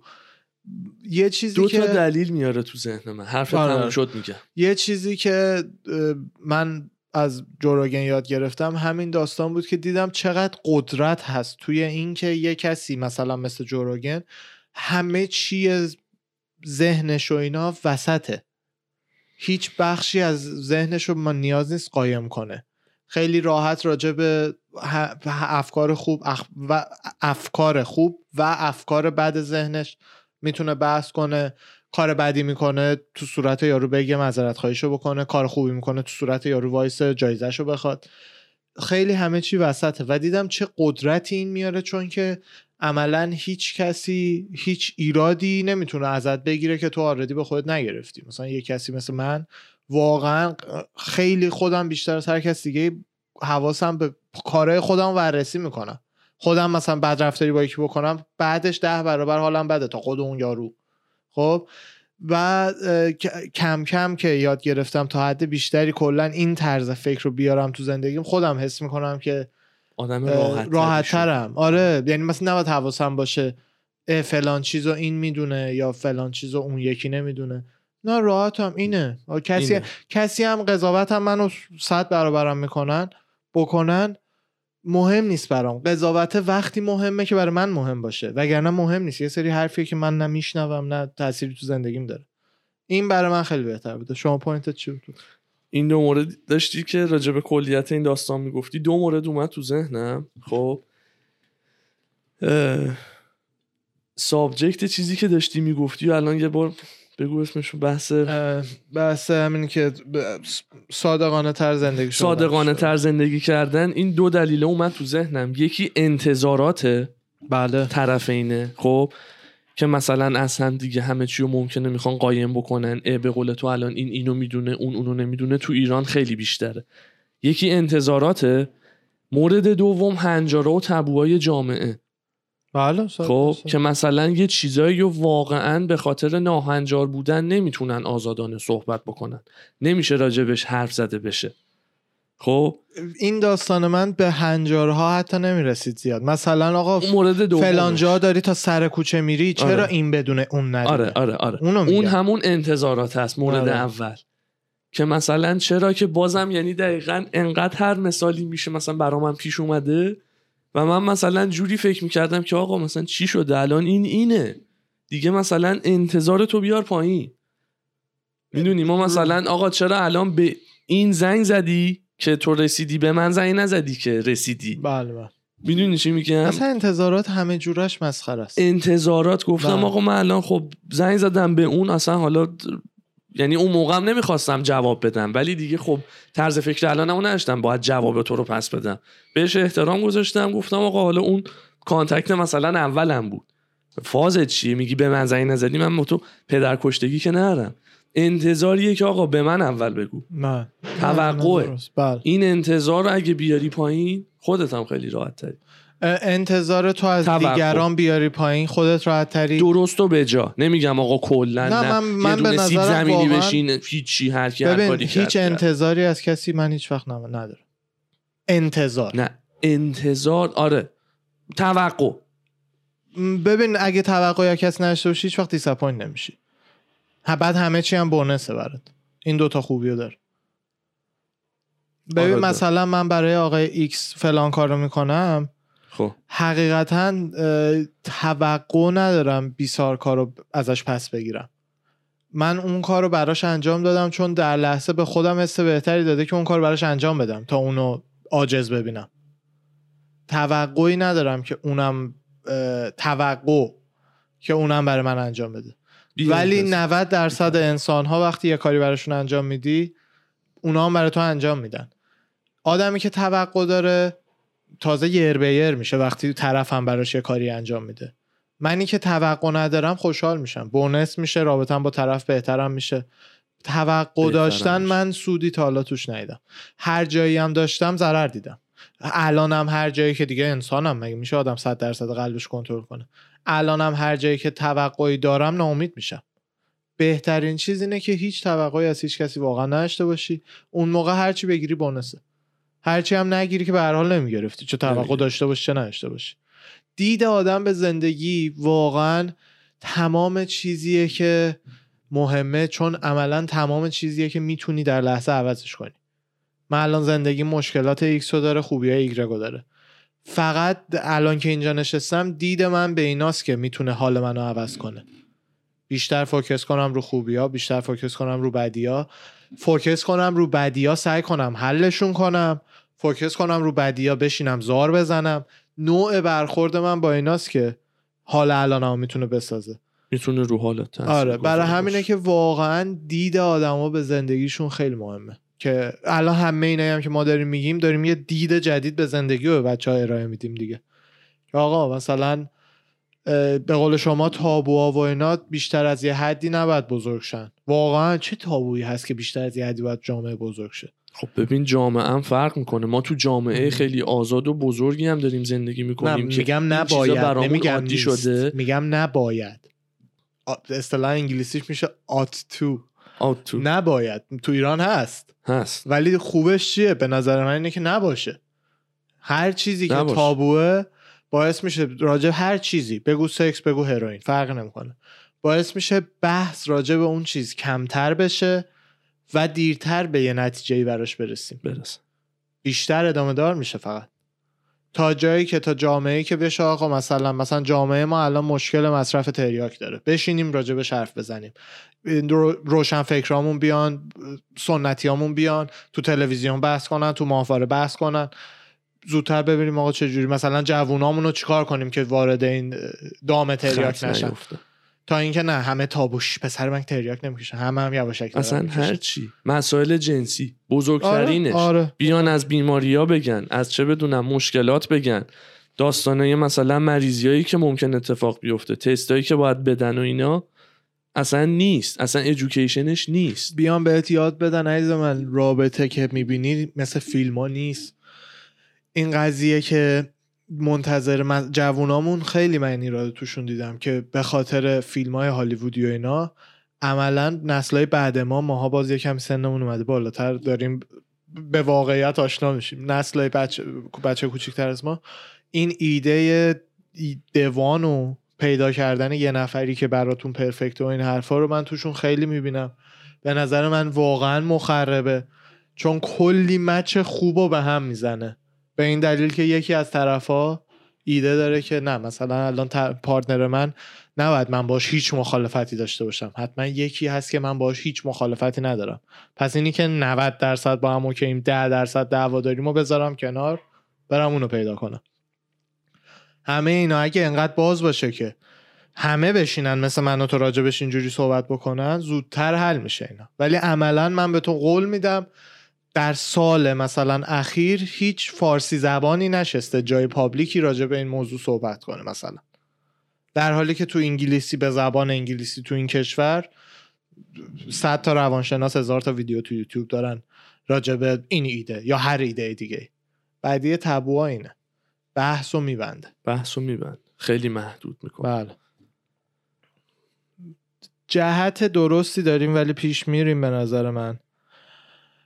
یه چیزی که دو تا دلیل میاره تو ذهن من، حرف تموم شد میگه. یه چیزی که من از جوروگن یاد گرفتم همین داستان بود که دیدم چقدر قدرت هست توی این که یه کسی مثلا مثل جوروگن همه چی ذهنش و اینا وسطه، هیچ بخشی از ذهنش رو من نیاز نیست قایم کنه، خیلی راحت راجع به افکار خوب و افکار خوب و افکار بد ذهنش میتونه بحث کنه، کار بدی میکنه تو صورت یارو بگه معذرت خواهیشو بکنه، کار خوبی میکنه تو صورت یارو وایسه جایزهشو بخواد، خیلی همه چی وسطه. و دیدم چه قدرتی این میاره، چون که عملا هیچ کسی هیچ ایرادی نمیتونه ازت بگیره که تو آردی به خودت نگرفتی. مثلا یه کسی مثل من واقعا خیلی خودم بیشتر از هر کس دیگه حواسم به کارهای خودم وررسی میکنم، خودم مثلا بد رفتاری با یکی بکنم بعدش 10 برابر حالم بده تا خود اون یارو. خب و کم کم که یاد گرفتم تا حد بیشتری کلا این طرز فکر رو بیارم تو زندگیم، خودم حس میکنم که آدم راحت‌ترم. آره یعنی مثلا نباید حواسم باشه فلان چیزو این میدونه یا فلان چیزو اون یکی نمیدونه، نه راحتم اینه. کسی هم قضاوتم منو 100 برابرم میکنن بکنن مهم نیست برام، قضاوت وقتی مهمه که برای من مهم باشه، وگرنه مهم نیست. یه سری حرفیه که من نمیشنوم نه تأثیری تو زندگیم داره، این برای من خیلی بهتر بوده. شما پوینتت چی بود؟ این دو مورد داشتی که راجع به کلیت این داستان میگفتی، دو مورد اومد تو ذهنم. خب سابجکت چیزی که داشتی میگفتی الان یه بار بگو اسمشون. بحث همین که صادقانه تر زندگی کردن. این دو دلیل اومد تو ذهنم، یکی انتظاراته بله طرفینه، خب که مثلا اصلا دیگه همه چی رو ممکنه میخوان قایم بکنن، به قول تو الان این اینو میدونه اون اونو نمیدونه، تو ایران خیلی بیشتره. یکی انتظاراته، مورد دوم هنجاره و تبوهای جامعه. بله خب که مثلا یه چیزایی رو واقعا به خاطر ناهنجار بودن نمیتونن آزادانه صحبت بکنن، نمیشه راجبش حرف زده بشه. خب این داستان من به هنجارها حتی نمیرسید زیاد، مثلا آقا فلان جا داری تا سر کوچه میری چرا آره. این بدونه اون ندونه. آره. اون همون انتظارات هست مورد آره. اول که مثلا چرا، که بازم یعنی دقیقاً انقدر هر مثالی میشه مثلا برا من پیش اومده و من مثلا جوری فکر میکردم که آقا مثلا چی شده الان این اینه دیگه، مثلا انتظار تو بیار پایین. میدونی ما مثلا آقا چرا الان به این زنگ زدی که تو رسیدی، به من زنگ نزدی که رسیدی. بله. میدونی چی میگم؟ اصلا انتظارات همه جورش مسخره است. انتظارات گفتم بله. آقا من الان خب زنگ زدم به اون، اصلا حالا یعنی اون موقع هم نمیخواستم جواب بدم، ولی دیگه خب طرز فکر الانمو نداشتم باید جواب تو رو پس بدم، بهش احترام گذاشتم گفتم آقا حالا اون کانتکت مثلا اولم بود، فازت چیه میگی به من زنگ نزدی، من تو پدرکشتگی که نرم. انتظاریه که آقا به من اول بگو، نه توقعه. این انتظار رو اگه بیاری پایین خودت هم خیلی راحت تری، انتظار تو از دیگران بیاری پایین خودت راحت تری، درست و بجا. نمیگم آقا کلا نه، من به نظر زمینی بشین هیچی هر کی هر کاری کرد، هیچ انتظاری از کسی من هیچ وقت ندارم. انتظار نه، انتظار آره توقع ببین اگه توقعی کس نشته باشی هیچ وقت دیساپوینت نمیشی. بعد همه چی هم بونسه برات. این دوتا خوبیو داره. ببین مثلا من برای آقای ایکس فلان کارو میکنم، خب حقیقتا توقع ندارم بیسار کارو ازش پس بگیرم. من اون کارو براش انجام دادم چون در لحظه به خودم حس بهتری داده که اون کارو براش انجام بدم تا اونو عاجز ببینم. توقعی ندارم که اونم برای من انجام بده. ولی 90% انسان‌ها وقتی یه کاری براشون انجام میدی اونا هم برای تو انجام میدن. آدمی که توقع داره تازه یر به یر میشه وقتی طرف هم براش یه کاری انجام میده. منی که توقع ندارم خوشحال میشم، بونس میشه، رابطه‌ام با طرف بهترم میشه. توقع داشتن من سودی تا حالا توش ندیدم. هر جایی هم داشتم ضرر دیدم. الانم هر جایی که دیگه انسانم، مگه میشه آدم 100% قلبش کنترل کنه؟ الانم هر جایی که توقعی دارم ناامید میشم. بهترین چیز اینه که هیچ توقعی از هیچ کسی واقعا نداشته باشی. اون موقع هر چی بگیری بونسه، هر چی هم نگیری که به هر حال نمیگرفتی، چه توقع داشته باشی چه نداشته باشی. دید آدم به زندگی واقعا تمام چیزیه که مهمه، چون عملا تمام چیزیه که میتونی در لحظه عوضش کنی. من الان زندگی مشکلات ایکس رو داره، خوبیای ایگرگ رو داره. فقط الان که اینجا نشستم دید من به ایناست که میتونه حال منو عوض کنه. بیشتر فوکس کنم رو خوبیا، بیشتر فوکس کنم رو بدیا، سعی کنم حلشون کنم، فوکس کنم رو بدیا، بشینم زار بزنم. نوع برخورد من با ایناست که حال الانمو میتونه بسازه، میتونه رو حالت. آره، برای همینه که واقعا دید آدما به زندگیشون خیلی مهمه، که الان همه اینایی هم که ما داریم میگیم داریم یه دید جدید به زندگی و بچه‌ها ارائه میدیم دیگه. آقا مثلا به قول شما تابوها و اینا بیشتر از یه حدی نباید بزرگ شن. واقعا چه تابویی هست که بیشتر از یه حدی باید جامعه بزرگ شه؟ خب ببین جامعه هم فرق میکنه. ما تو جامعه خیلی آزاد و بزرگی هم داریم زندگی میکنیم. میگم نباید، نمیگم عادی شده، میگم نباید. اصطلاح انگلیسیش میشه ought to. نباید تو ایران هست، ولی خوبش چیه؟ به نظر من اینه که نباشه. هر چیزی که تابوه باعث میشه راجع هر چیزی، بگو سکس بگو هروئین فرق نمیکنه، باعث میشه بحث راجع به اون چیز کمتر بشه و دیرتر به یه نتیجه‌ای براش برسیم. بیشتر ادامه دار میشه فقط تا جایی که تا جامعه‌ای که بشه آقا مثلا جامعه ما الان مشکل مصرف تریاک داره، بشینیم راجبش حرف بزنیم، روشن فکرامون بیان، سنتیامون بیان تو تلویزیون بحث کنن، تو ماهواره بحث کنن. زودتر ببینیم آقا چه جوری مثلا جوونامون رو چیکار کنیم که وارد این دام تریاک نشن، تا اینکه نه همه تابوش پسر من تریاک نمیکشه، همه هم یواشکی دارن. اصلا هر چی مسائل جنسی بزرگترینش. آره. بیان از بیماری‌ها بگن، از چه بدونم مشکلات بگن، داستانای مثلا مریضیایی که ممکن اتفاق بیفته، تستایی که باید بدن و اینا اصلا نیست. اصلا ادویکیشنش نیست. بیان بهت یاد بدن عزیز من رابطه که می‌بینی مثل فیلم‌ها نیست. این قضیه که منتظر جوونامون خیلی من این را توشون دیدم که به خاطر فیلم‌های هالیوودی و اینا عملاً نسل‌های بعد ماها باز یکم سنمون اومده بالاتر داریم به واقعیت آشنا میشیم. نسل‌های بچه کوچیک‌تر از ما این ایده دوانو پیدا کردن یه نفری که براتون پرفکت و این حرفا رو من توشون خیلی میبینم. به نظر من واقعاً مخربه، چون کلی مچ خوبو به هم میزنه به این دلیل که یکی از طرفا ایده داره که نه مثلا الان پارتنر من نباید من باش هیچ مخالفتی داشته باشم، حتما یکی هست که من باش هیچ مخالفتی ندارم. پس اینی که 90% با هم اوکییم، 10% دعوا داریمو بذارم کنار، برم اونو پیدا کنم. همه اینا اگه انقدر باز باشه که همه بشینن مثل من و تو راجبش اینجوری صحبت بکنن، زودتر حل میشه اینا. ولی عملا من به تو قول میدم در سال مثلا اخیر هیچ فارسی زبانی نشسته جای پابلیکی راجع به این موضوع صحبت کنه مثلا، در حالی که تو انگلیسی به زبان انگلیسی تو این کشور 100 تا روانشناس 1000 تا ویدیو تو یوتیوب دارن راجع به این ایده یا هر ایده دیگه. بعدیه تابوها اینه، بحثو میبنده خیلی محدود میکنه. بله جهت درستی داریم ولی پیش میریم. به نظر من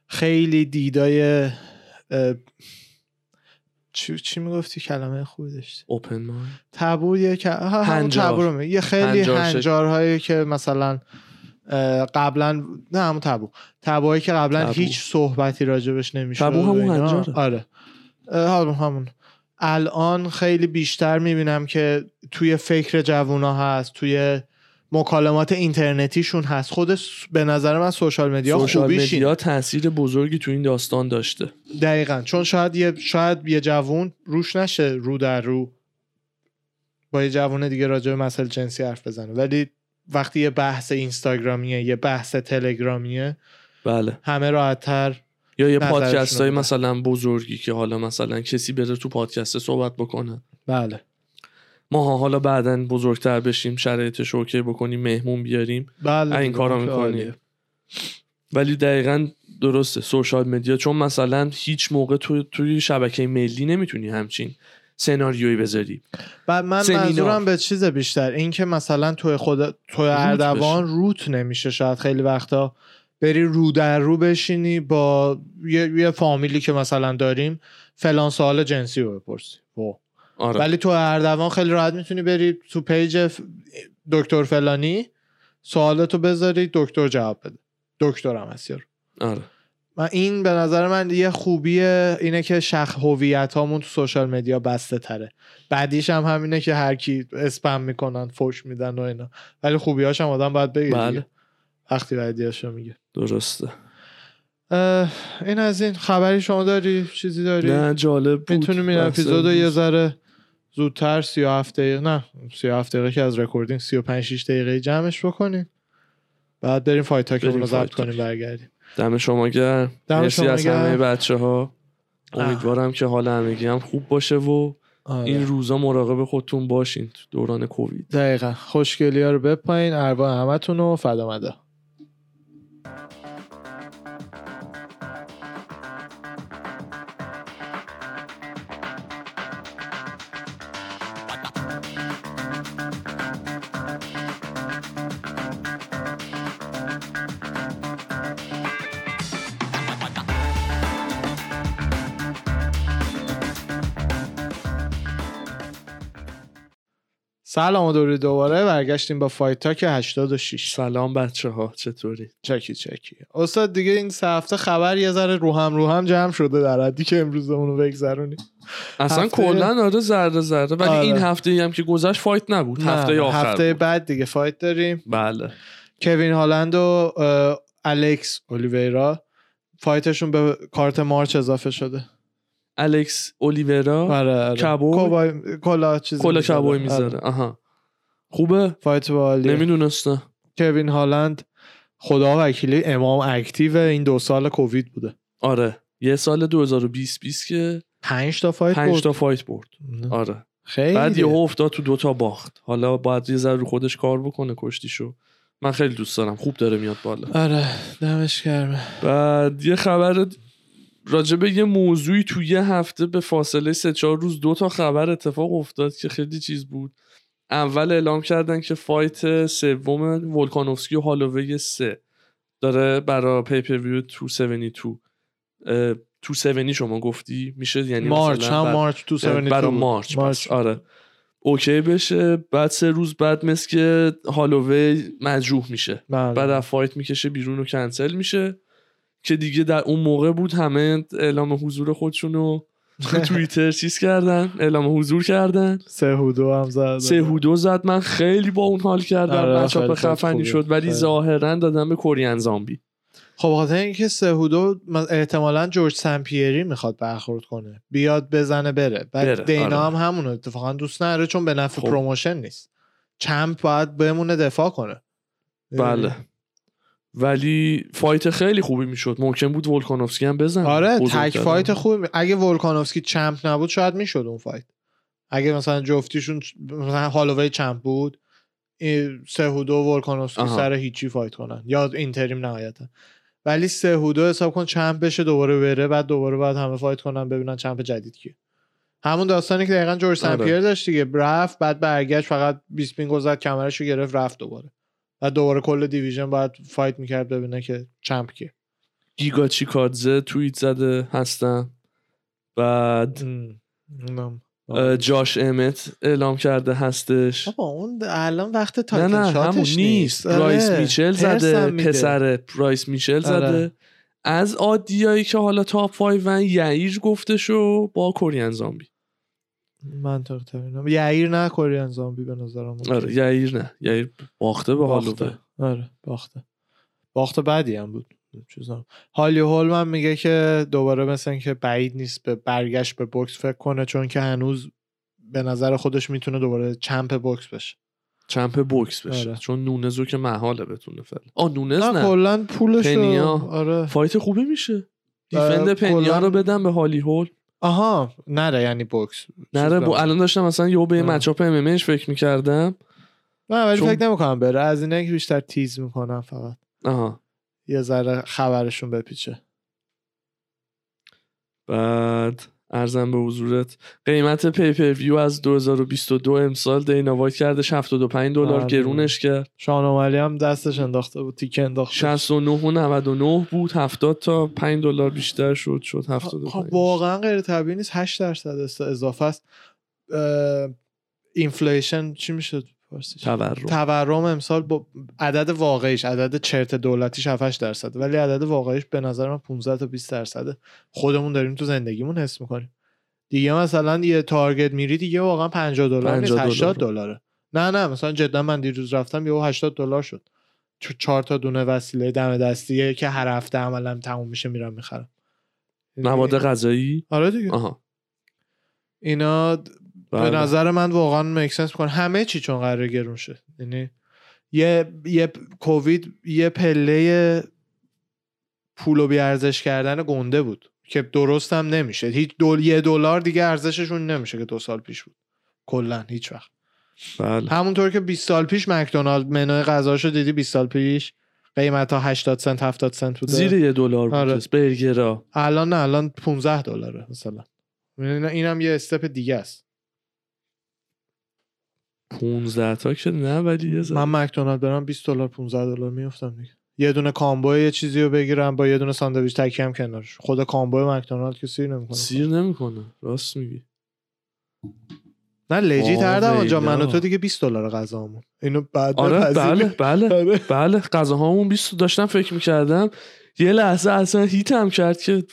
خیلی دیدای چی میگفتی کلمه خوبی داشتی؟ اوپن مایند. تابو یک تابو یه خیلی هنجارهایی که مثلا قبلا نه همون تابوهایی که قبلا هیچ صحبتی راجبش نمیشد. تابو همون هنجاره. آره. همون الان خیلی بیشتر میبینم که توی فکر جوونا هست، توی مکالمات اینترنتیشون هست. خود به نظر من سوشال مدیا تاثیر بزرگی تو این داستان داشته. دقیقاً، چون شاید یه جوون روش نشه رو در رو با یه جوون دیگه راجع به مسائل جنسی حرف بزنه، ولی وقتی یه بحث اینستاگرامیه، یه بحث تلگرامیه، بله، همه راحت‌تر. یا یه پادکست‌های مثلا بزرگی که حالا مثلا کسی بره تو پادکست صحبت بکنه. بله. ما حالا بعداً بزرگتر بشیم، شرایطش اوکی بکنیم، مهمون بیاریم، بله، این کارا می‌کنیم. ولی دقیقاً درسته، سوشال مدیا، چون مثلا هیچ موقع توی شبکه ملی نمیتونی همچین سناریویی بذاری. بعد من منظورم به چیز بیشتر این که مثلا توی اردوان روت نمیشه، شاید خیلی وقتا بری رو در رو بشینی با یه فامیلی که مثلا داریم فلان سوال جنسی رو بپرسی. آره. ولی تو اردوان خیلی راحت میتونی بری تو پیج دکتر فلانی سوالتو بذاری، دکتر جواب بده. دکترم هست یارو. آره. من این به نظر من یه خوبیه، اینه که هویت هامون تو سوشال مدیا بسته تره. بعدیش هم همینه که هر کی اسپم میکنن، فوش میدن و اینا، ولی خوبیاش هم آدم باید بگه. بله. وقتی بعدیاش رو میگه. درسته. این از این. خبری شما داری؟ چیزی داری؟ نه، جالب بود. میتونیم این اپیزودو یه ذره زودتر 37 دقیقه، نه 37 دقیقه که از رکوردینگ 35 6 دقیقه جمعش بکنیم، بعد بریم فایت تاکمون رو ضبط کنیم برگردیم. دم شما گرم. مرسی از همه بچه‌ها. امیدوارم که حال همگی هم خوب باشه و این روزا مراقب خودتون باشین تو دوران کووید. دقیقاً. خوشگلی‌ها رو بپایین، ارواح همتون رو فدامدا. سلام و دوباره برگشتیم با فایت تاک 86. سلام بچه ها، چطوری؟ چکی استاد دیگه این سه هفته خبر یه ذره رو هم جمع شده در حدی که امروزمون رو بگذرونیم اصلا کلن. آره، ذره ولی آره. این هفته هم که گذشت فایت نبود، هفته آخر، هفته بعد دیگه فایت داریم. بله. کوین هالند و الکس اولیویرا فایتشون به کارت مارچ اضافه شده. الکس اولیویرا کلا کابوی میذاره. آها، خوبه. فایت بالی نمیدونسته. کوین هالند خدا وکیلی امام اکتیو این 2 سال کووید بوده. آره، یه سال 2020 که 5 تا فایت برد. آره، خیلی. بعد یهو افتاد تو 2 تا باخت. حالا باید یه ذره رو خودش کار بکنه، کشتیشو من خیلی دوست دارم، خوب داره میاد بالا. آره، دمش گرم. بعد یه خبر راجبه یه موضوعی توی یه هفته به فاصله 3-4 روز 2 تا خبر اتفاق افتاد که خیلی چیز بود. اول اعلام کردن که فایت 3 ولکانوفسکی و هالووی 3 داره برای پیپرویو 272 270 شما گفتی میشه، یعنی مارچ، هم مارچ 272 برای مارچ. آره، اوکی بشه. بعد 3 روز بعد مثل که هالووی مجروح میشه، بعد از فایت میکشه بیرون و کنسل میشه، که دیگه در اون موقع بود همه اعلام حضور خودشونو توییتر چیز کردن، اعلام حضور کردن. سه هودو زد. من خیلی با اون حال کردم، بچاپ خفنی شد، ولی ظاهرا دادن به کورین زامبی. خب بخاطر اینکه سه هودو احتمالاً جورج سمپیری میخواد برخورد کنه، بیاد بزنه بره. بعد دینا هم همون اتفاقا دوست نداره، چون به نفع پروموشن نیست. چمپ باید بمونه دفاع کنه. بله، ولی فایت خیلی خوبی میشد. ممکن بود ولکانوفسکی هم بزنه. آره، تک فایت خوبی. اگه ولکانوفسکی چمپ نبود شاید میشد اون فایت. اگه مثلا جفتیشون، مثلا هالووی چمپ بود، سهودو و ولکانوفسکی سر هیچی فایت کنن یا اینتریم نهایتا، ولی سهودو حساب کن چمپ بشه دوباره بره، بعد دوباره باید همه فایت کنن ببینن چمپ جدید کیه. همون داستانی که دقیقاً جورج سن پیر داشت دیگه، رفت بعد برگشت فقط 20 پینگ زد، کمرشو گرفت، رفت دوباره. بعد دوباره کل دیویژن باید فایت میکرد ببینه که چمپ کیه. گیگا چیکادزه توییت زده هستن. بعد جاش امت اعلام کرده هستش. بابا اون الان وقت تایتل شاتش نیست. رایس میچل زده، پسر رایس میچل زده. از عادیایی که حالا تاپ 5 ون یعیر گفته شو با کورین زامبی. منطق ترینم یعیر نه کورین زامبی به نظرم. آره یعیر نه، یعیر باخته به هالووه. آره باخته بعدی هم بود. چیزا هالی هولمن میگه که دوباره مثلا که بعید نیست به برگشت به بوکس فکر کنه، چون که هنوز به نظر خودش میتونه دوباره چمپ بوکس بشه آره. چون نونزو که محاله بتونه فعلا نونز نه کلا پولشو آره فایت خوبی میشه دیفند پنیا رو بدم به هالی هول آها نره یعنی بوکس نره الان داشتم مثلا یهو به مچاپ ام ام اش فکر میکردم نه ولی فکر نمیکنم بره از اینا که بیشتر تیز میکنم فقط یه ذره خبرشون بپیچه. بعد عرضم به حضورت قیمت پی پی ویو از 2022 امسال دینا وایت کردش $75 گرونش کرد. شانومالی هم دستش انداخته بود، تیکه انداخته. 69.99 بود، $70 تا $5 بیشتر شد 75. واقعا غیر طبیعی نیست. 8% اضافه است. اینفلیشن چی میشه؟ تورم امسال با عدد واقعیش عدد چرت دولتیش 7% ولی عدد واقعیش به نظر من 15 تا 20% خودمون داریم تو زندگیمون حس میکنیم دیگه. مثلا یه تارگت میری دیگه واقعا $50 نیست $80 نه مثلا جدا من دیروز رفتم یهو $80 شد، 4 تا دونه وسیله دم دستیه که هر هفته عملا تموم میشه میرم میخرم مواد غذایی. آره دیگه اینا به نظر من واقعا مکسنس میکنه همه چی چون قراره گرون شه. یعنی یه کووید یه پله پولو بی ارزش کردن گنده بود که درست هم نمیشه. هیچ یه دلار دیگه ارزششون نمیشه که 2 سال پیش بود کلا هیچ وقت. بله. همونطور که 20 سال پیش مکدونالد منوی غذاشو دیدی 20 سال پیش قیمتا 80 سنت 70 سنت بود زیر $1 بود. آره. برگرها الان $15 مثلا. اینم یه استپ دیگه است. 15 تا که نه ولی یه زن. من مکدونالد برم $20 $15 میافتم دیگه. یه دونه کامبو یه چیزی رو بگیرم با یه دونه ساندویچ تکی هم کنارش. خود کامبو مکدونالد که سیر نمیکنه راست میگی. نه لجی تردم اونجا من و تو دیگه $20 غذامون. اینو بعد بله غذاهامون 20 داشتم فکر میکردم یه لحظه اصلا هیتم کرد که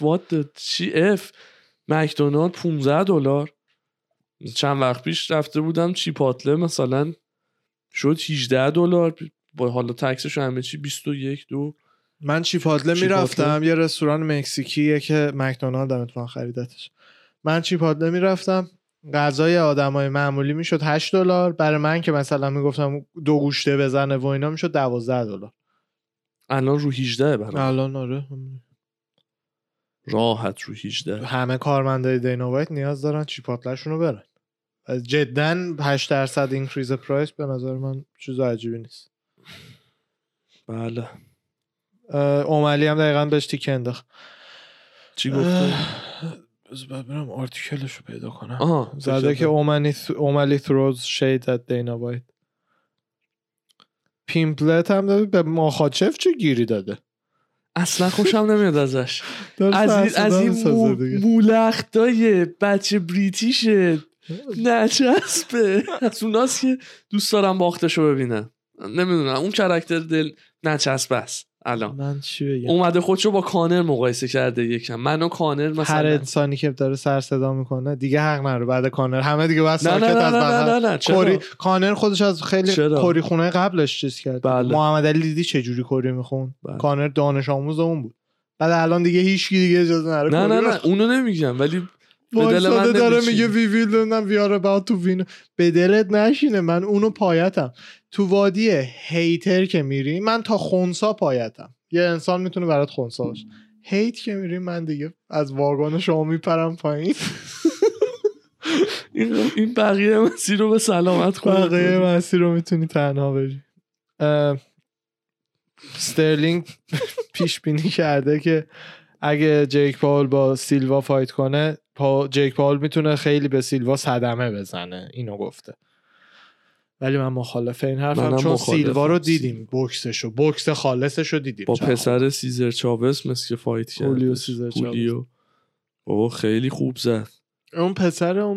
مکدونالد $15. چند وقت پیش رفته بودم چیپاتله مثلا شد $18 با حالا تکسش همه چی 21.2. من چیپاتله میرفتم یه رستوران مکزیکیه که مکدونالد هم اتفاقا خریدتش. من چیپاتله میرفتم غذای آدمای معمولی میشد $8 برای من که مثلا میگفتم 2 گوشته بزنه و اینا میشد $12 الان رو 18 برام الان آره راحت رو 18 همه کارمندای دینا وایت نیاز دارن چیپاتلشون رو برن جدا 8% اینکریز پرایس به نظر من چیز عجیبی نیست. بله اومالی هم دقیقاً بهش تیک انداخت. چی گفته؟ بذار برم آرتیکلشو پیدا کنم. زده که اومالی throws shade at دینا وایت. پیمپلت هم داده به ماخاچف چه گیری داده اصلا خوشم نمیاد ازش از این مولختای بچه بریتیشه نچسبه از اوناست که دوست دارم باختشو ببینم نمیدونم اون کاراکتر دل نچسبه است. الان من چی بگم اومده خودشو با کانر مقایسه کرده یکم منو کانر مثلا هر انسانی که داره سر صدا میکنه دیگه حق نره بعد کانر همه دیگه بس ساکت از بعد کوری کانر خودش از خیلی کوری خونه قبلش چیز کرد. بله. محمد علی دیدی چه جوری کوری میخون. بله. کانر دانش آموز اون بود بعد الان دیگه هیچ کی دیگه اجازه نره نه اونو نمیگم ولی به دل من داره میگه وی ویل دونم وی آر اباوت تو وین به دلت نشینه من اونو پایتم تو وادی هیتر که میری من تا خونسا پایتم یه انسان میتونه برات خونسا باشه هیت که میری من دیگه از واگان شما میپرم پایین این بقیه مسیر رو به سلامت خودت بقیه مسیر رو میتونی تنها بری. استرلینگ پیش بینی کرده که اگه جیک پاول با سیلوا فایت کنه جیک پاول میتونه خیلی به سیلوا صدمه بزنه اینو گفته ولی من مخالف این حرفم چون سیلوا رو دیدیم بوکسشو بوکس خالصشو دیدیم با پسر سیزر چاوز مثل که فایت کرد خولیو سیزر چاوز او خیلی خوب زد اون پسر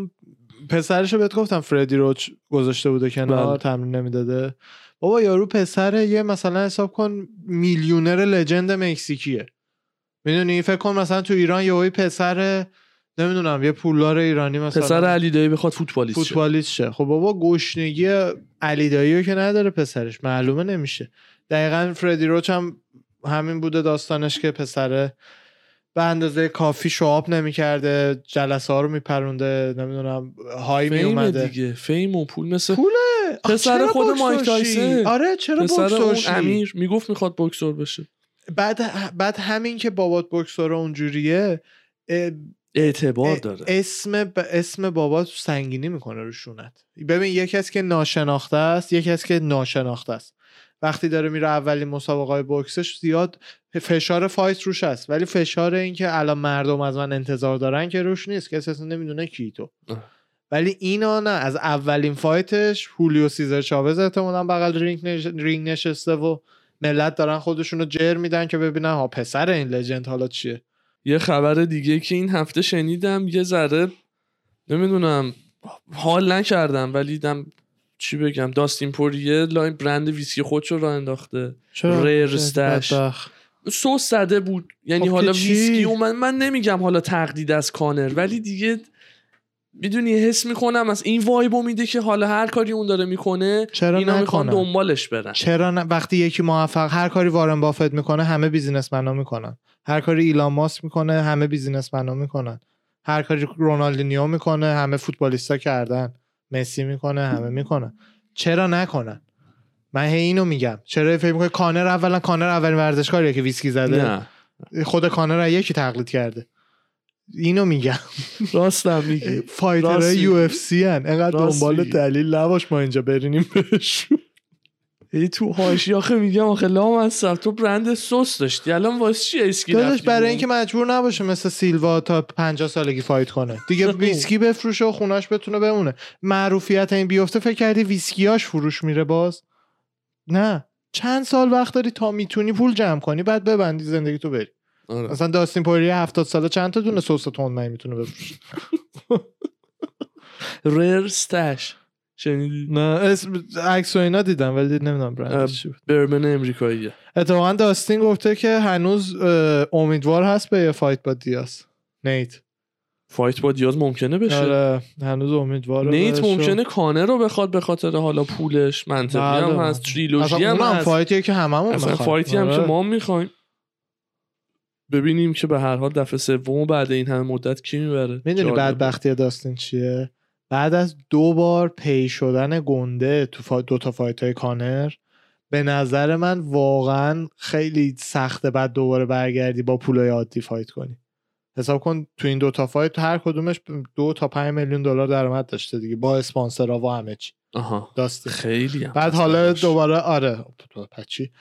پسرشو بهت گفتم فردی روچ گذاشته بوده کنار تمرین نمیداده. بابا یارو پسره یه مثلا حساب کن میلیونر لجند مکزیکیه، میدونی؟ فکر کن مثلا تو ایران یه پسر نمیدونم یه پولدار ایرانی مثلا پسر علیدایی بخواد فوتبالیست شه. خب بابا گشنگی علیدایی که نداره پسرش، معلومه نمیشه. دقیقاً فردی روچ هم همین بوده داستانش که پسره به اندازه کافی شعاب نمی‌کرده، جلسه ها رو میپرونده، نمیدونم های میومده دیگه، فیم و پول مثل پوله. پسر خود مایک تایسن، آره چرا بوکسورش امیر میگفت میخواد بوکسور بشه، بعد همین که بابات بوکسور اونجوریه اعتبار داره، اسم بابات سنگینی میکنه رو شونت. ببین یکی از که ناشناخته است، یکی از که ناشناخته است وقتی داره میره اولین مسابقه های بوکسش زیاد فشار فایت روش هست، ولی فشار این که الان مردم از من انتظار دارن که روش نیست، که اصلا نمیدونه کی تو. ولی اینا نه، از اولین فایتش هولیو سیزر چاوز احتمالاً بغل رینگ نشسته و ملت دارن خودشونو جر میدن که ببینن ها پسر این لژند حالا چیه. یه خبر دیگه که این هفته شنیدم، یه ذره نمیدونم حال نکردم ولی دیدم چی بگم، داستین پوریه لاین برند ویسکی خودشو راه انداخته، ریر استش سوس زده بود، یعنی حالا ویسکی و من نمیگم حالا تقلید از کانر، ولی دیگه میدونی حس میکنم از این وایبو میده که حالا هر کاری اون داره میکنه اینا میخوان دنبالش برن. چرا نه؟ وقتی یکی موفق، هر کاری وارن بافت میکنه همه بیزینسمنا میکنن، هر کاری ایلان ماسک میکنه همه بیزینسمنا میکنن، هر کاری رونالدینیو میکنه همه فوتبالیستا کردن، مسی میکنه همه میکنن، چرا نکنن؟ من اینو میگم. چرا فکر میکنی کانر اولا اولین ورزشکاریه که ویسکی زده؟ نه. خود کانر یکی تقلید کرده. اینو میگم. راستم میگی. فایترهای یو اف سی ان. انقدر دنبال دلیل نباش، ما اینجا برینیم بهشون. ای تو حاشیه آخه میگم آخه لامصب تو برند سس داشتی، الان واسه چی اسکی داشت؟ برای اینکه مجبور نباشه مثل سیلوا تا 50 سالگی فایت کنه دیگه، ویسکی بفروشه و خونش بتونه بمونه، معروفیت این بیفته. فکر کردی ویسکیاش فروش میره باز؟ نه، چند سال وقت داری تا میتونی پول جمع کنی بعد ببندی زندگی تو بری. آره. اصلا داستین پوریه 70 ساله چند تا دونه سس تندمای میتونه بفروشه؟ ریر استش شنیدی؟ نه اسم عکس و اینا دیدم ولی نمیدونم برندش چی بود. برمن امریکاییه. اتفاقا داستین گفته که هنوز امیدوار هست به یه فایت با دیاز. نیت فایت با دیاز ممکنه بشه. آره هنوز امیدواره. نیت ممکنه کانر رو بخواد به خاطر حالا پولش، منطقی هم هست، تریلوژی هم هست، فایتیه که هممون میخوایم، اصلا فایتی هم که ما میخوایم ببینیم. که به هر حال دفعه سومو بعد این همه مدت کی میبره؟ میدونی بدبختی داستین چیه؟ بعد از 2 بار پی شدن گنده تو 2 تا فایت های کانر، به نظر من واقعا خیلی سخته بعد دوباره برگردی با پولای عادی فایت کنی. حساب کن تو این 2 تا فایت هر کدومش 2 تا $5 میلیون درآمد داشته دیگه، با اسپانسرها و همه چی. داست خیلی هم بعد حالا دوباره آره پچی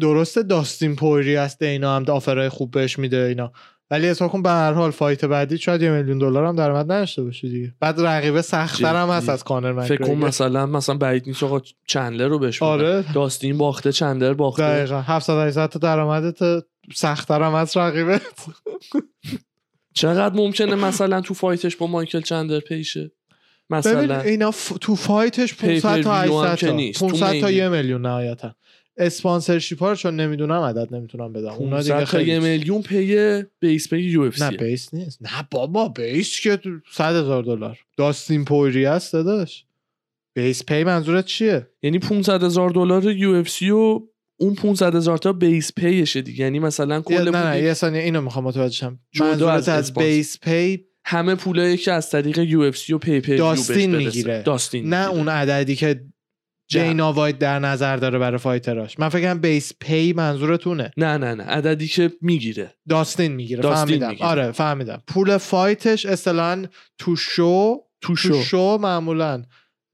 درسته داستین پوری هست، اینا هم آفرای خوب بهش میده اینا، ولی حساب کن به هر حال فایت بعدی شاید $1 میلیون هم درآمد نشه باشه دیگه. بعد رقیب سخت‌تر هم هست از کانر مک‌گرگر. فکر کنم مثلا بعید نیست آقا چندلر رو بهش بده. آره. داستین باخته، چندلر باخته. دقیقاً 700-800 تا درآمدت، سخت‌تر هم هست رقیبت. چقدر ممکنه مثلا تو فایتش با مایکل چندلر پیشه؟ مثلا ببین اینا تو فایتش 500 تا 800 تا 500 تا 1 میلیون نهایتا. اسپانسرشیپ ها رو چون نمیدونم عدد نمیتونم بدم، اونا دیگه خیلی 1 میلیون پی بیس پی یو اف سی. نه بیس نیست، نه بابا بیس که $100,000 داستین پوری است داداش. بیس پی منظورت چیه؟ یعنی $500,000 یو اف سی و اون 500,000 تا بیس پیشه دیگه، یعنی مثلا کل نه یه ثانیه اینو میخوام متوجه شم. منظورت از بیس پی همه پولایی که از طریق یو اف سی و پی داستین میگیره، نه اون عددی که جینا وایت در نظر داره برای فایتراش. من فکر کنم بیس پی منظورتونه. نه عددی که میگیره داستین میگیره. فهمیدم آره فهمیدم. پول فایتش اصطلاحاً تو شو معمولاً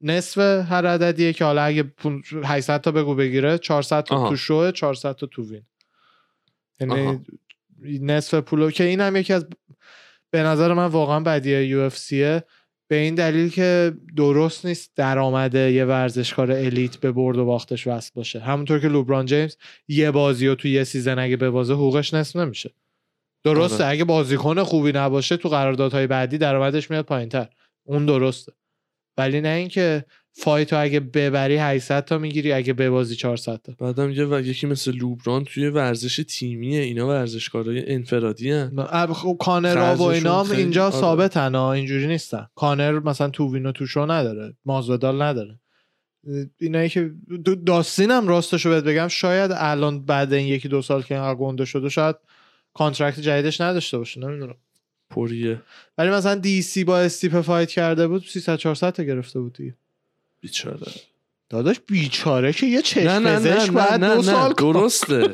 نصف هر عددیه که حالا اگه 800 تا بگو بگیره 400 تا تو شو 400 تا تو وین، یعنی نصف پولو که این هم یکی از به نظر من واقعاً بدیه یو اف سیه، به این دلیل که درست نیست درآمده یه ورزشکار الیت به برد و باختش وصل باشه. همونطور که لبران جیمز یه بازیو تو یه سیزن اگه ببازه حقوقش نصف نمیشه. درسته. اگه بازیکن خوبی نباشه تو قراردادهای بعدی درآمدش میاد پایینتر، اون درسته. ولی نه اینکه فایتو اگه ببری 800 تا میگیری، اگه ببازی 400 تا. بعدم یکی مثل لوبران توی ورزش تیمیه، اینا ورزشکارای انفرادی ان. خب کانر و اینا خیلی... اینجا ثابتن، اینجوری نیستن. کانر مثلا تو وینو تو شو نداره، مازودال نداره. اینایی که داستینم راستشو بهت بگم شاید الان بعد این یکی دو سال که اینقدر گنده شده شاید کانترکت جدیدش نداشته باشه، نمیدونم پوریه. ولی مثلا دی سی با استیپ فایت کرده بود 300 400 تا گرفته بود دیگه. بیچاره داداش، بیچاره که یه چشم پزشک بعد دو سال. درسته.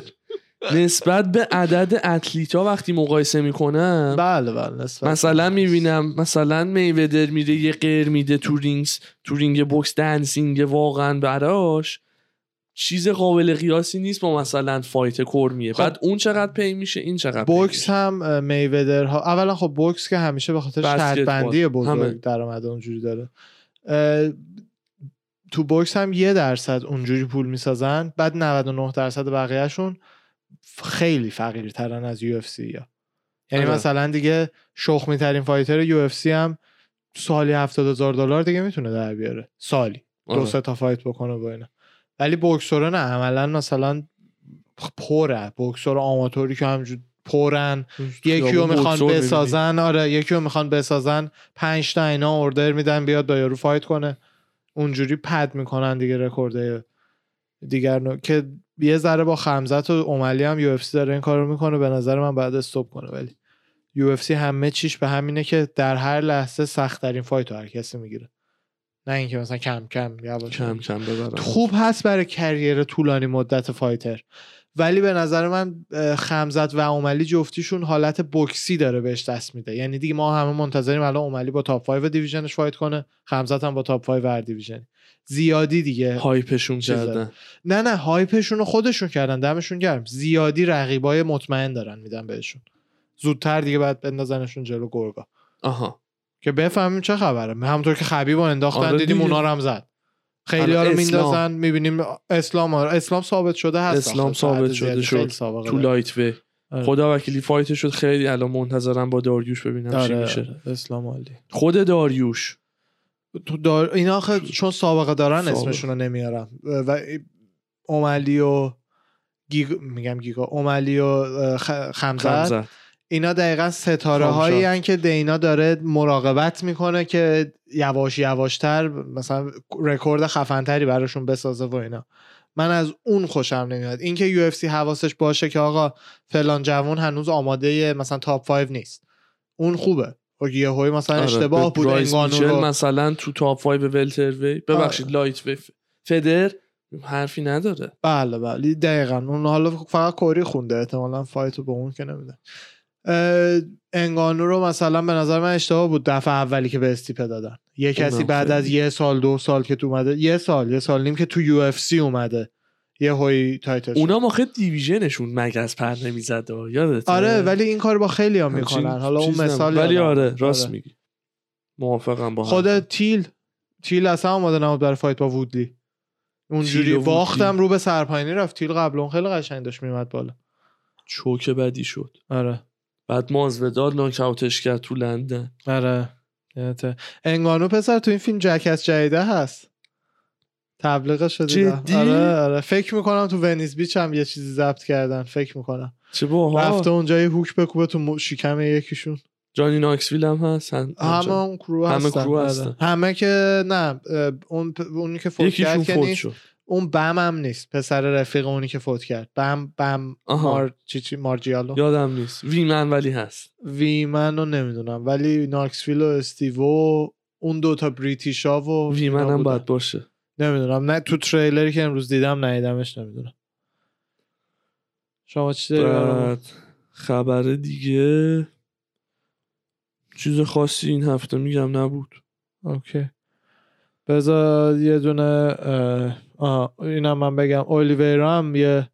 نسبت به عدد اتلیتا وقتی مقایسه میکنم، بله بله، نسبت مثلا میبینم مثلا میودر میره یه غیر میده تو رینگز، تو رینگ بوکس دنسینگ واقعا براش چیز قابل قیاسی نیست با مثلا فایت کرمیه. خب. بعد اون چقدر پی میشه، این چقدر بوکس هم میودرها اولا خب بوکس که همیشه به خاطر شرط بندی بزرگ درآمد اونجوری داره، تو بوکس هم 1% اونجوری پول میسازن، بعد 99% بقیهشون خیلی فقیرترن از UFC یا یعنی مثلا دیگه شخمی ترین فایتر UFC هم سالی $70,000 دیگه میتونه در بیاره سالی، دو سه تا فایت بکنه با اینا. ولی بوکسورا نه، عملا مثلا پره، بوکسورا آماتوری که همجور پرن، یکیو میخوان بسازن، آره یکیو میخوان بسازن 5 تا اینا اوردر میدن بیاد با یارو فایت کنه، اونجوری پد میکنن دیگه رکورده دیگر که یه ذره با خمزت و عملی هم UFC داره این کارو میکنه، به نظر من باید استوب کنه. ولی UFC همه چیش به همینه که در هر لحظه سخت ترین فایتو هر کسی میگیره، نه اینکه مثلا کم کم یواش کم ببرن. خوب هست برای کریر طولانی مدت فایتر، ولی به نظر من خمزت و عملی جفتیشون حالت بوکسی داره بهش دست میده. یعنی دیگه ما همه منتظریم الان عملی با تاپ 5 دیویژنش فایت کنه، خمزت هم با تاپ 5 ور دیویژن. زیادی دیگه هایپشون کردن. نه هایپشون خودشون کردن، دمشون گرم. زیادی رقیبای مطمئن دارن میدن بهشون، زودتر دیگه بعد بندازنشون جلو گرگا. آها، که بفهمیم چه خبره. همونطور که خبیبو انداختن دیدیم اونا رو هم زد، خیلی ها رو میندازن میبینیم اسلام ثابت شده هست، اسلام ثابت شده شد تو لایت وی. خدا وکیلی فایت شد، خیلی الان منتظرم با داریوش ببینم چی میشه. اسلام عالی، خود داریوش تو اینا چون سابقه دارن اسمشون رو نمیارم، و عملی و گیگا عملی و خمزه اینا دقیقا ستاره هایی هن که دینا داره مراقبت میکنه که یواش یواشتر مثلا رکورد خفنتری براشون بسازه و اینا. من از اون خوشم نمیاد، اینکه UFC حواسش باشه که آقا فلان جوان هنوز آماده مثلا تاپ 5 نیست، اون خوبه. یه هوی مثلا اشتباه بود این قانون رو مثلا تو تاپ 5 ولتروی ببخشید لایت وی فدر حرفی نداره. بله دقیقاً اون حالا فقط کوری خونده، احتمالاً فایتو به اون که نمیده. انگانو رو مثلا به نظر من اشتباه بود دفعه اولی که به استیپ دادن، یه کسی بعد از یه سال دو سال که تو اومده، یه سال نیم که تو UFC اومده، یه هوی تایتل اونا ماخه دیویژنشون مگس پر نمیزده، یادت؟ آره، ولی این کار با خیلی هم میکنن. حالا اون مثال ولی آره راست میگی، موافقم با هم. خود تیل اصلا اومده نمود برای فایت با وودلی، اونجوری واختم رو به سرپاینی رفت. تیل قبل اون خیلی قشنگ داشت میومد بالا، چوک بدی شد. آره، بعد مازودال ناکاوتش کرد تو لندن. آره انگانو پسر تو این فیلم جکس جدیده هست، تبلیغ شده. آره فکر میکنم تو ونیز بیچ هم یه چیزی ضبط کردن، فکر میکنم چه باها رفته اونجا یه هوک بکوبه تو شکم یکیشون. جانی ناکسویل هم هست، همه اون کرو هستن. همه که نه، اونی که فوت کرد که نیست، اون بم هم نیست، پسر رفیق اونی که فوت کرد. بم مارجیالو یادم نیست. ویمن ولی هست، ویمن رو نمیدونم، ولی ناکسفیل و استیوو اون دوتا بریتیشا و ویمن هم باید باشه، نمیدونم. نه تو تریلری که امروز دیدم ندیدمش، نمیدونم. شما چی دارید؟ خبر دیگه چیز خاصی این هفته میگم نبود. اوکی، بذار یه دونه اینم من بگم. اولیویرا هم یه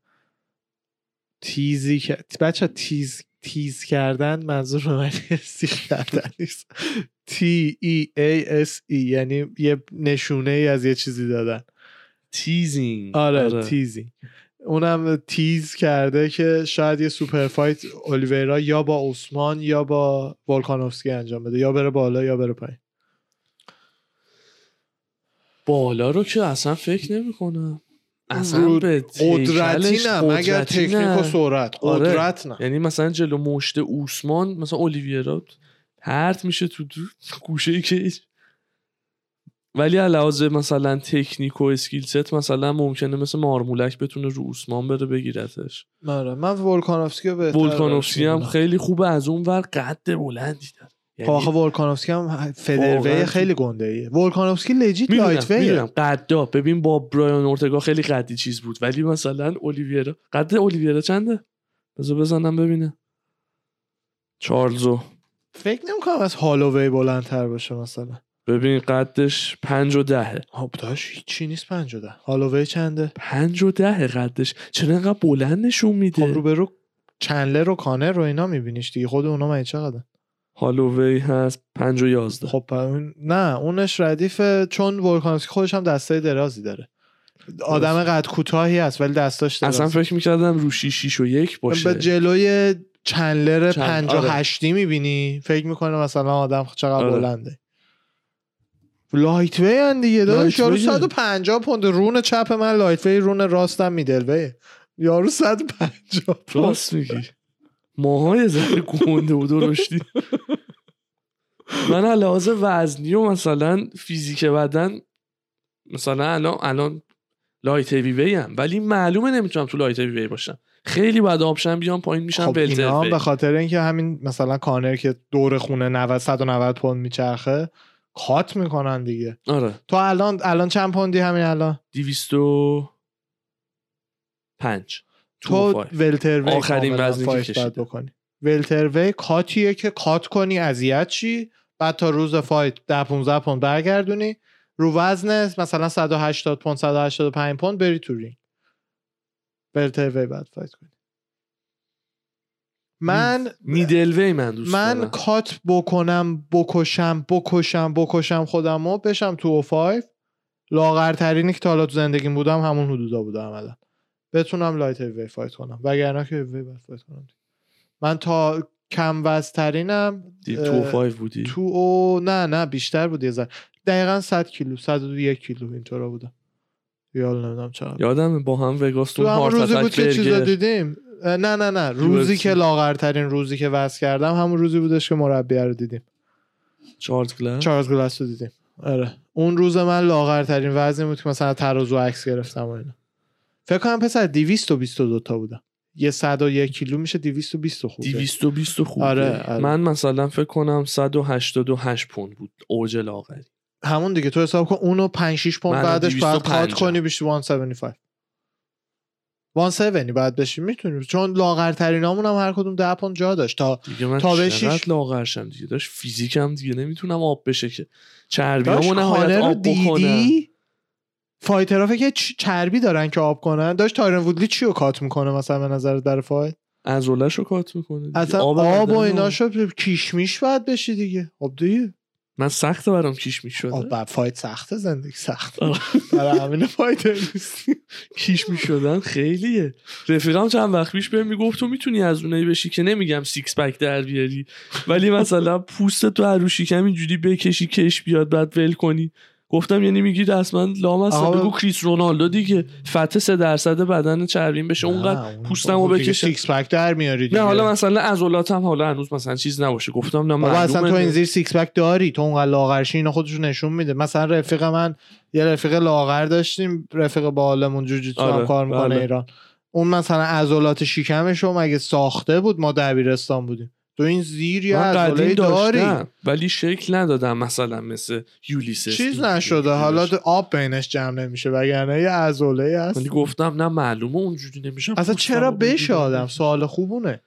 تیزی کرد. بچه تیز کردن منظور من سیخ کردن نیست، TEASE یعنی یه نشونه ای از یه چیزی دادن، تیزینگ. آره تیزینگ. اونم تیز کرده که شاید یه سوپر فایت اولیویرا یا با عثمان یا با ولکانوفسکی انجام بده، یا بره بالا یا بره پایین. بالا رو که اصلا فکر نمی‌کنم، اصلا به قدرتی نه، مگر تکنیک و سرعت. قدرت نه، یعنی مثلا جلو مشت عثمان مثلا اولیویرا پرت میشه تو گوشه کیج، ولی علاوه بر مثلا تکنیک و اسکیل ست مثلا ممکنه مثل مارمولک بتونه رو عثمان بره بگیرتش. آره من ولکانوفسکی رو بهتر، ولکانوفسکی هم خیلی خوبه از اون ور، قد بلندی داره. آخه ولکانوفسکی هم فدروی خیلی گنده ایه. ولکانوفسکی لجیت لایت ویه. قدا ببین با برایان اورتگا خیلی قدی چیز بود، ولی مثلا اولیویرا، قد اولیویرا چنده؟ بذار بزنم ببینه. چارلزو فکر نمی‌کنم از هالووی بلندتر باشه مثلا. ببین قدش 5 و 10. خب داش هیچی نیست 5 و 10. هالووی چنده؟ 5 و 10 قدش. چرا انقدر بلند نشون میده؟ خب رو به رو چنلر و کانر رو اینا میبینیش دیگه، خود اونا من چقدر؟ هالووی هست 5 و 11. خب نه اونش ردیفه، چون ولکانوفسکی خودش هم دستای درازی داره. آدم قد کوتاهی هست ولی دستاش درازه. اصلا فکر می‌کردم رو 6 و 1 باشه. به جلوی چنلر 58 میبینی فکر می‌کنه مثلا آدم چقدر بلنده. لایت وی ان دیگه داداش، یارو 150 پوند رون چپ من لایت وی، رون راستم میدل وی، یارو 150 راست میگی. ماهای زره گونده و درشتی. من علاوه وزنی و مثلا فیزیک بدن مثلا الان لایت وی ام، ولی معلومه نمیتونم تو لایت وی باشم، خیلی بعد آپشن بیام پایین میشم. خب اینا به خاطر اینکه همین مثلا کانر که دور خونه 90 پوند میچرخه خات میکنن دیگه. آره تو الان چند پوندی؟ همین الان 205. تو ولتروی آخرین وزنی که کشیدی بکنی. ولتروی کاتیه که کات کنی اذیت چی، بعد تا روز فایت 10-15 پوند برگردونی رو وزن مثلا 180 پوند 185 پوند بری تو رینگ. ولتروی بعد فایت کنی. من میدلوی من دوست دارم من کات بکنم، بکشم خودمو بشم تو 205. لاغرترینی که تا حالا تو زندگیم بودم همون حدودا بوده عملا، بتونم لایت وی فایت کنم، وگرنه که وی فایت کنم. من تا کم وزن‌ترینم 205 بودی تو نه بیشتر بودی، دقیقاً 100 کیلو 101 کیلو اینطورا بودم، یادم نمیدونم چقدر. یادم با هم وگاس تو هارت اتاک چیزا دیدیم. نه روزی که لاغرترین روزی که وزن کردم همون روزی بودش که مربی رو دیدیم، چارلز گلاس رو دیدیم. آره اون روز من لاغرترین وزنی بود که مثلا ترازو عکس گرفتم و اینا. فکر کنم پسر 222 تا بودم، یه 101 کیلو میشه 220 خورده. 220 خورده. آره. من مثلا فکر کنم 188 پوند بود اوج لاغری. همون دیگه تو حساب کن اونو 5-6 پوند بعدش باید کات کنی بشه 175. 170 بعد بشی میتونیم، چون لاغرترینامون هم هر کدوم 10 پوند جا داشت تا به 6 لاغرشم دیگه داشت. فیزیکم دیگه نمیتونم آب بشه که چربیامون حالت آب بکنه. فایترها فکر چربی دارن که آب کنن. داشت تایرن وودلی چی رو کات میکنه مثلا به نظر در فایت؟ عضله‌شو کات میکنه اصلا، آب و ایناشو کیشمیش باید بشی دیگه. خب دیگه من سخته برام کیشمیش شده. آب فایت سخته، زندگی سخته، برای همین فایت نیست. کیشمیش شدن خیلیه. رفیقم چند وقت پیش بهم میگفت تو میتونی از اونایی بشی که نمیگم سیکس پک در بیاری، ولی مثلا پوست تو هر شیکم اینجوری بکشی کش بیاد بعد ول کنی. گفتم یعنی میگی اصلا لام اصلا بگو کریس رونالدو دیگه فته 3% بدن چربین بشه اونقدر پوستمو بکشه سیکس پک در میاری دیگه. نه حالا مثلا عضلاتم حالا هنوز مثلا چیز نباشه. گفتم نه معلومه اصلا تو این زیر سیکس پک داری، تو اونقدر لاغرشی اینا خودشو نشون میده. مثلا رفیق من یه رفیق لاغر داشتیم، رفیق بالمون جوجیتسو هم کار میکنه ایران، اون مثلا عضلات شکمشو مگه ساخته بود، ما دبیرستان بودیم تو این زیر یه عضله داری ولی شکل ندادم مثلا مثل یولیسس چیز نشده، حالا آب بینش جمع نمیشه، وگرنه یه عضله هست. ولی گفتم نه معلومه اونجوری نمیشه اصلا. چرا بشه آدم سوال خوبونه.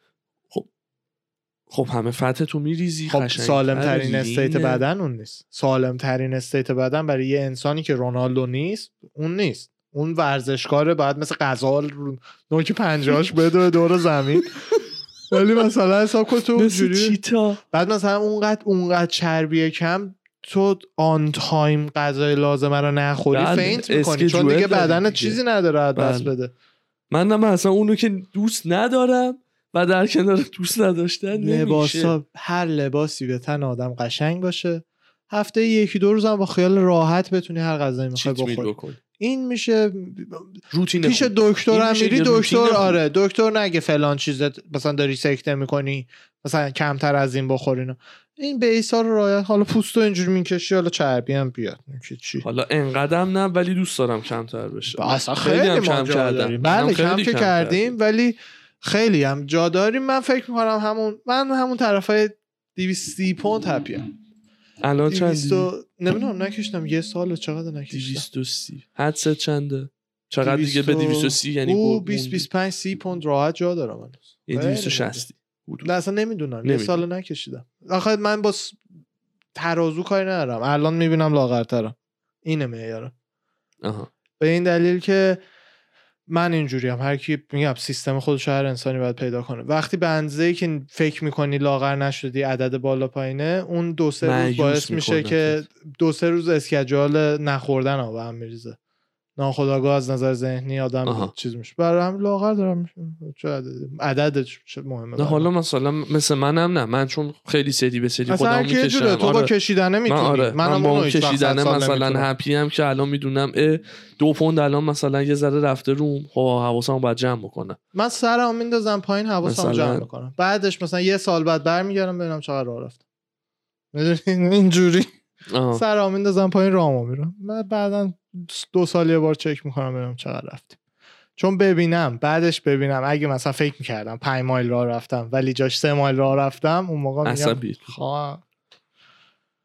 خب همه فتح تو میریزی. خب سالم ترین استیت بدن اون نیست. سالم ترین استیت بدن برای یه انسانی که رونالدو نیست اون نیست. اون ورزشکاره باید مثل غزال نوک پنجه‌اش بده دور زمین. ولی مثلا حساب کن تو جوری بعد مثلا اونقدر چربی کم تو آن تایم غذای لازمه رو نخوری فینت میکنی، چون دیگه بدنت چیزی نداره دست بده. من اصلا اونو که دوست ندارم و در کنار دوست نداشتن نمیشه. لباسا هر لباسی به تن آدم قشنگ باشه، هفته یکی دو روزم با خیال راحت بتونی هر غذایی میخوای بخوری. این میشه روتین. پیش دکتر هم میری، دکتر آره دکتر نگه فلان چیزت مثلا داری سکته میکنی مثلا کمتر از این بخورین، این بیسا رو رعایت. حالا پوستو اینجوری میکشی، حالا چربی هم بیاد چی، حالا انقدرم نه ولی دوست دارم کمتر بشه. اصلا خیلی هم کم کردیم، بله کم که کردیم ولی خیلی هم جا داریم. من فکر میکنم من همون طرفای 230 پوند هپیم الان. چند نمیدونم نکشتم یه سال چقدر نکشتم. 230 حدس چنده؟ چقدر دیگه به 230 یعنی او 20-25 30 پوند راحت جا دارم من. یه 260 نه اصلا نمیدونم، یه سال نکشیدم. آخه من با ترازو کاری ندارم، الان میبینم لاغرترم، اینه معیارم. به این دلیل که من اینجوری هم هر کی میگم سیستم خودش هر انسانی باید پیدا کنه. وقتی به اندازه‌ای که فکر میکنی لاغر نشدی عدد بالا پایینه، اون دو سه روز باعث میشه که دو سه روز اسکیجول نخوردن آب هم میریزه، ناخودآگاه از نظر ذهنی آدم چیز میشه، برای همین لاغر دارم میشم. چه عدد چه مهمه. نه حالا مثلا مثل منم نه، من چون خیلی سری به سری خودم میکشم. آره تو با کشیدنه میتونی. آره. منم با کشیدنه مثلا هپی هم که الان میدونم 2 پوند الان مثلا یه ذره رفته روم، حواسمو باید جمع بکنم. من سرمو میندازم پایین، حواسمو جمع میکنم، بعدش مثلا یه سال بعد برمیگردم ببینم چقدر راه رفتم. میدونین اینجوری سرمو میندازم پایین راهمو میرم، بعدن 2 سال یه بار چک میکنم ببینم چقدر رفتیم، چون ببینم بعدش ببینم اگه مثلا فکر میکردم 5 مایل راه رفتم ولی جاش 3 مایل راه رفتم، اون موقع میگم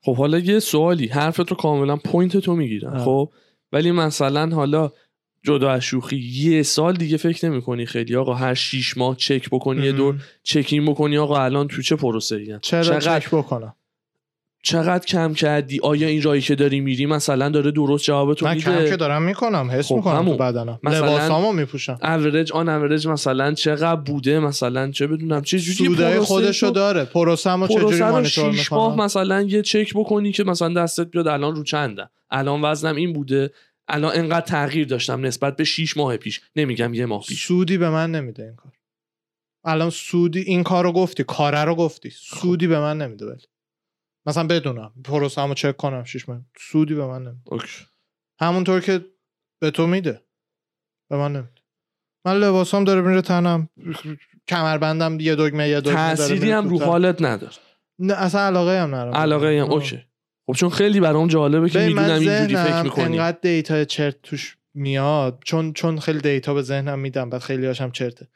خب حالا یه سوالی، حرفت رو کاملا پوینت تو میگیرم خب، ولی مثلا حالا جدا از شوخی یه سال دیگه فکر نمیکنی خیلی آقا هر 6 ماه چک بکنی یه دور چکین بکنی آقا الان تو چه پروسه‌ای، چقدر چک بکنم، چقدر کم کردی، آیا این راهی که داری میری مثلا داره درست جوابتو میده؟ من کم که دارم میکنم، حس میکنم تو بدنم، لباسامو میپوشم، average مثلا چقدر بوده، مثلا چه بدونم چه جوری بوده، خودشو داره پروسمو چجوری مانیتور میکنم. مثلا یه چک بکنی که مثلا دستت بیاد الان رو چنده، الان وزنم این بوده، الان انقدر تغییر داشتم نسبت به 6 ماه پیش، نمیگم یه ماه پیش. سودی به من نمیده این کار، الان سودی این کارو گفتی، کاره رو گفتی، سودی به من نمیده. ولی مثلا بدونم پروسه‌مو چک کنم 6 ماه، سودی به من نمیده. همونطور که به تو میده به من نمیده. من لباسام داره میره تنم، کمربندم یه دگمه یه دگمه، تأثیری هم رو حالت نداره. نه اصلا علاقه هم ندارم. علاقه هم اوکی. خب چون خیلی برام جالبه که میدونم اینجوری فکر می‌کنی. انقدر دیتا چرت توش میاد، چون خیلی دیتا به ذهنم میدم، بعد خیلی هاشم چرته.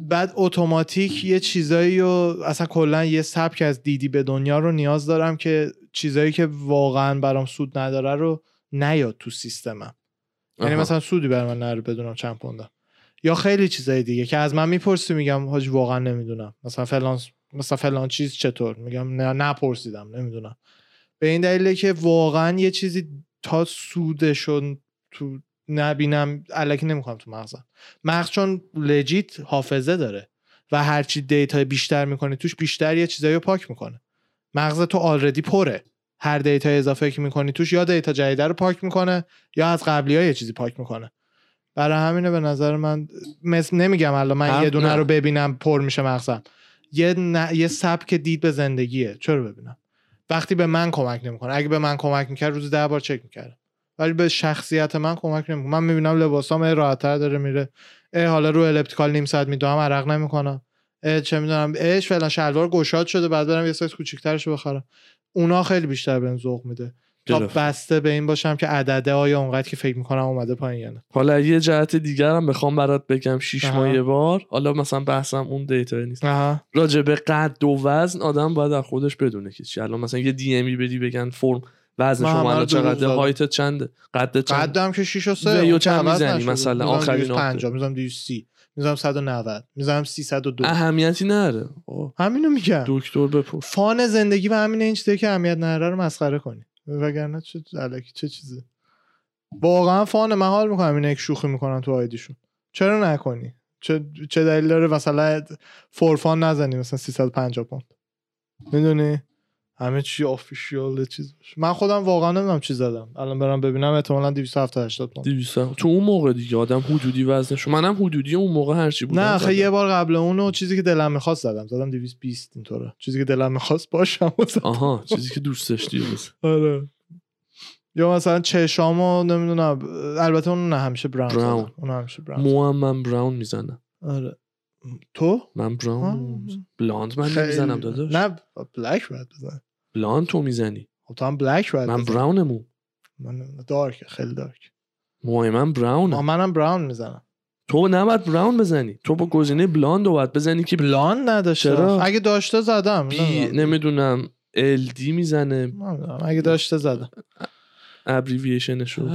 بعد اتوماتیک یه چیزایی رو اصلا کلا یه سبک از دیدی به دنیا رو نیاز دارم که چیزایی که واقعا برام سود نداره رو نیاد تو سیستمم. یعنی مثلا سودی برام نره بدونم چند پوندم، یا خیلی چیزای دیگه که از من میپرسی میگم حاج واقعا نمیدونم، مثلا فلان چیز چطور، میگم نپرسیدم نمیدونم. به این دلیله که واقعا یه چیزی تا سودشون تو نبینم الکی نمیخوام تو مغز، چون لجیت حافظه داره و هرچی دیتا بیشتر میکنه توش بیشتر یه چیزایی رو پاک میکنه. مغز تو آلردی پره، هر دیتا اضافه که میکنی توش یا دیتا جدید رو پاک میکنه یا از قبلی ها یه چیزی پاک میکنه. برای همینه به نظر من نمیگم الان من یه دونه رو ببینم پر میشه مغزم، یه سبک دید به زندگیه. چرا ببینم وقتی به من کمک نمیکنه؟ اگه به من کمک میکرد روز 10 بار چک میکردم، ولی به شخصیت من کمک نمیکنه. من میبینم لباسام راحت‌تر داره میره، حالا رو الپتیکال نیم ساعت میدوام عرق نمیکنم، چه میدونم فعلا شلوار گشاد شده، بعد برم یه سایز کوچیک‌ترش بخرم. اونا خیلی بیشتر بهم ذوق میده تا بسته به این باشم که عدده آیا اونقدر که فکر میکنم اومده پایین یا نه. حالا یه جهت دیگر هم بخوام برات بگم 6 ماه یه بار، حالا مثلا بحثم اون دیتا نیست، راجع به قد و وزن آدم باید از خودش بدونه که چی. الان مثلا یه دی ام بدی بگن فرم وزن شما الان چقدر، هایت چنده، قدت قدم که 6 و 3 یا چند میزنی، مثلا آخرین 50 میذارم 230 میذارم 190 میذارم 302، اهمیتی نداره. همینو میگم دکتر بپر، فان زندگی و همین این چیزه که اهمیت نداره رو مسخره کنی، وگرنه چه چیزه واقعا فان. من حال میکنم اینا یک شوخی میکنن تو آیدیشون، چرا نکنی؟ چه دلیل داره مثلا فور فان نزنی مثلا 350 پوند، میدونی همه چی آفیشیال چیز باشه. من خودم واقعا نمیدونم چی زدم، الان برام ببینم احتمالاً 270 تا 200. تو اون موقع دیگه آدم حدودی وزنش، منم حدودی اون موقع هر چی بود. نه آخه یه بار قبل اونو چیزی که دلم می‌خواست زدم 220 اینطوره، چیزی که دلم می‌خواست باشم. آها، چیزی که دوست داشتی. آره. یا مثلا چشامو نمیدونم، البته اون نه همیشه براون، اون همیشه براون. موام براون میزنم. آره. تو؟ من براون. بلاند من نمیزنم داداش. نه بلک باید بزنم. بلاند تو میزنی. خب تو هم بلک باید. من براونمو. من دارک، خیلی دارک. موهای من براونه. منم براون میزنم. تو نباید براون بزنی. تو با گزینه بلاند باید بزنی که بلاند نداشته. اگه داشته زدم. نمیدونم ال دی میزنه. اگه داشته زدم. ابریویشنش رو.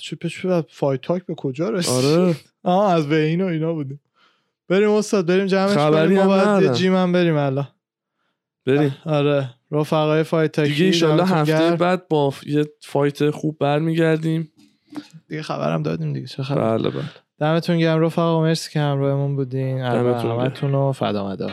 چوپش بعد فایت تاک به کجا رسید؟ آره. از بین و اینا بود. بریم استاد، بریم جمعش کنیم، ما باید جیم هم بریم الان. بریم. آره، رفقای فایت تاکی دیگه ان شاء الله هفته بعد با یه فایت خوب برمیگردیم. دیگه خبرم دادیم دیگه، چه خبر. بله. دمتون گرم رفقا، مرسی که همراهمون بودین. دمتون گرم. فدامدا.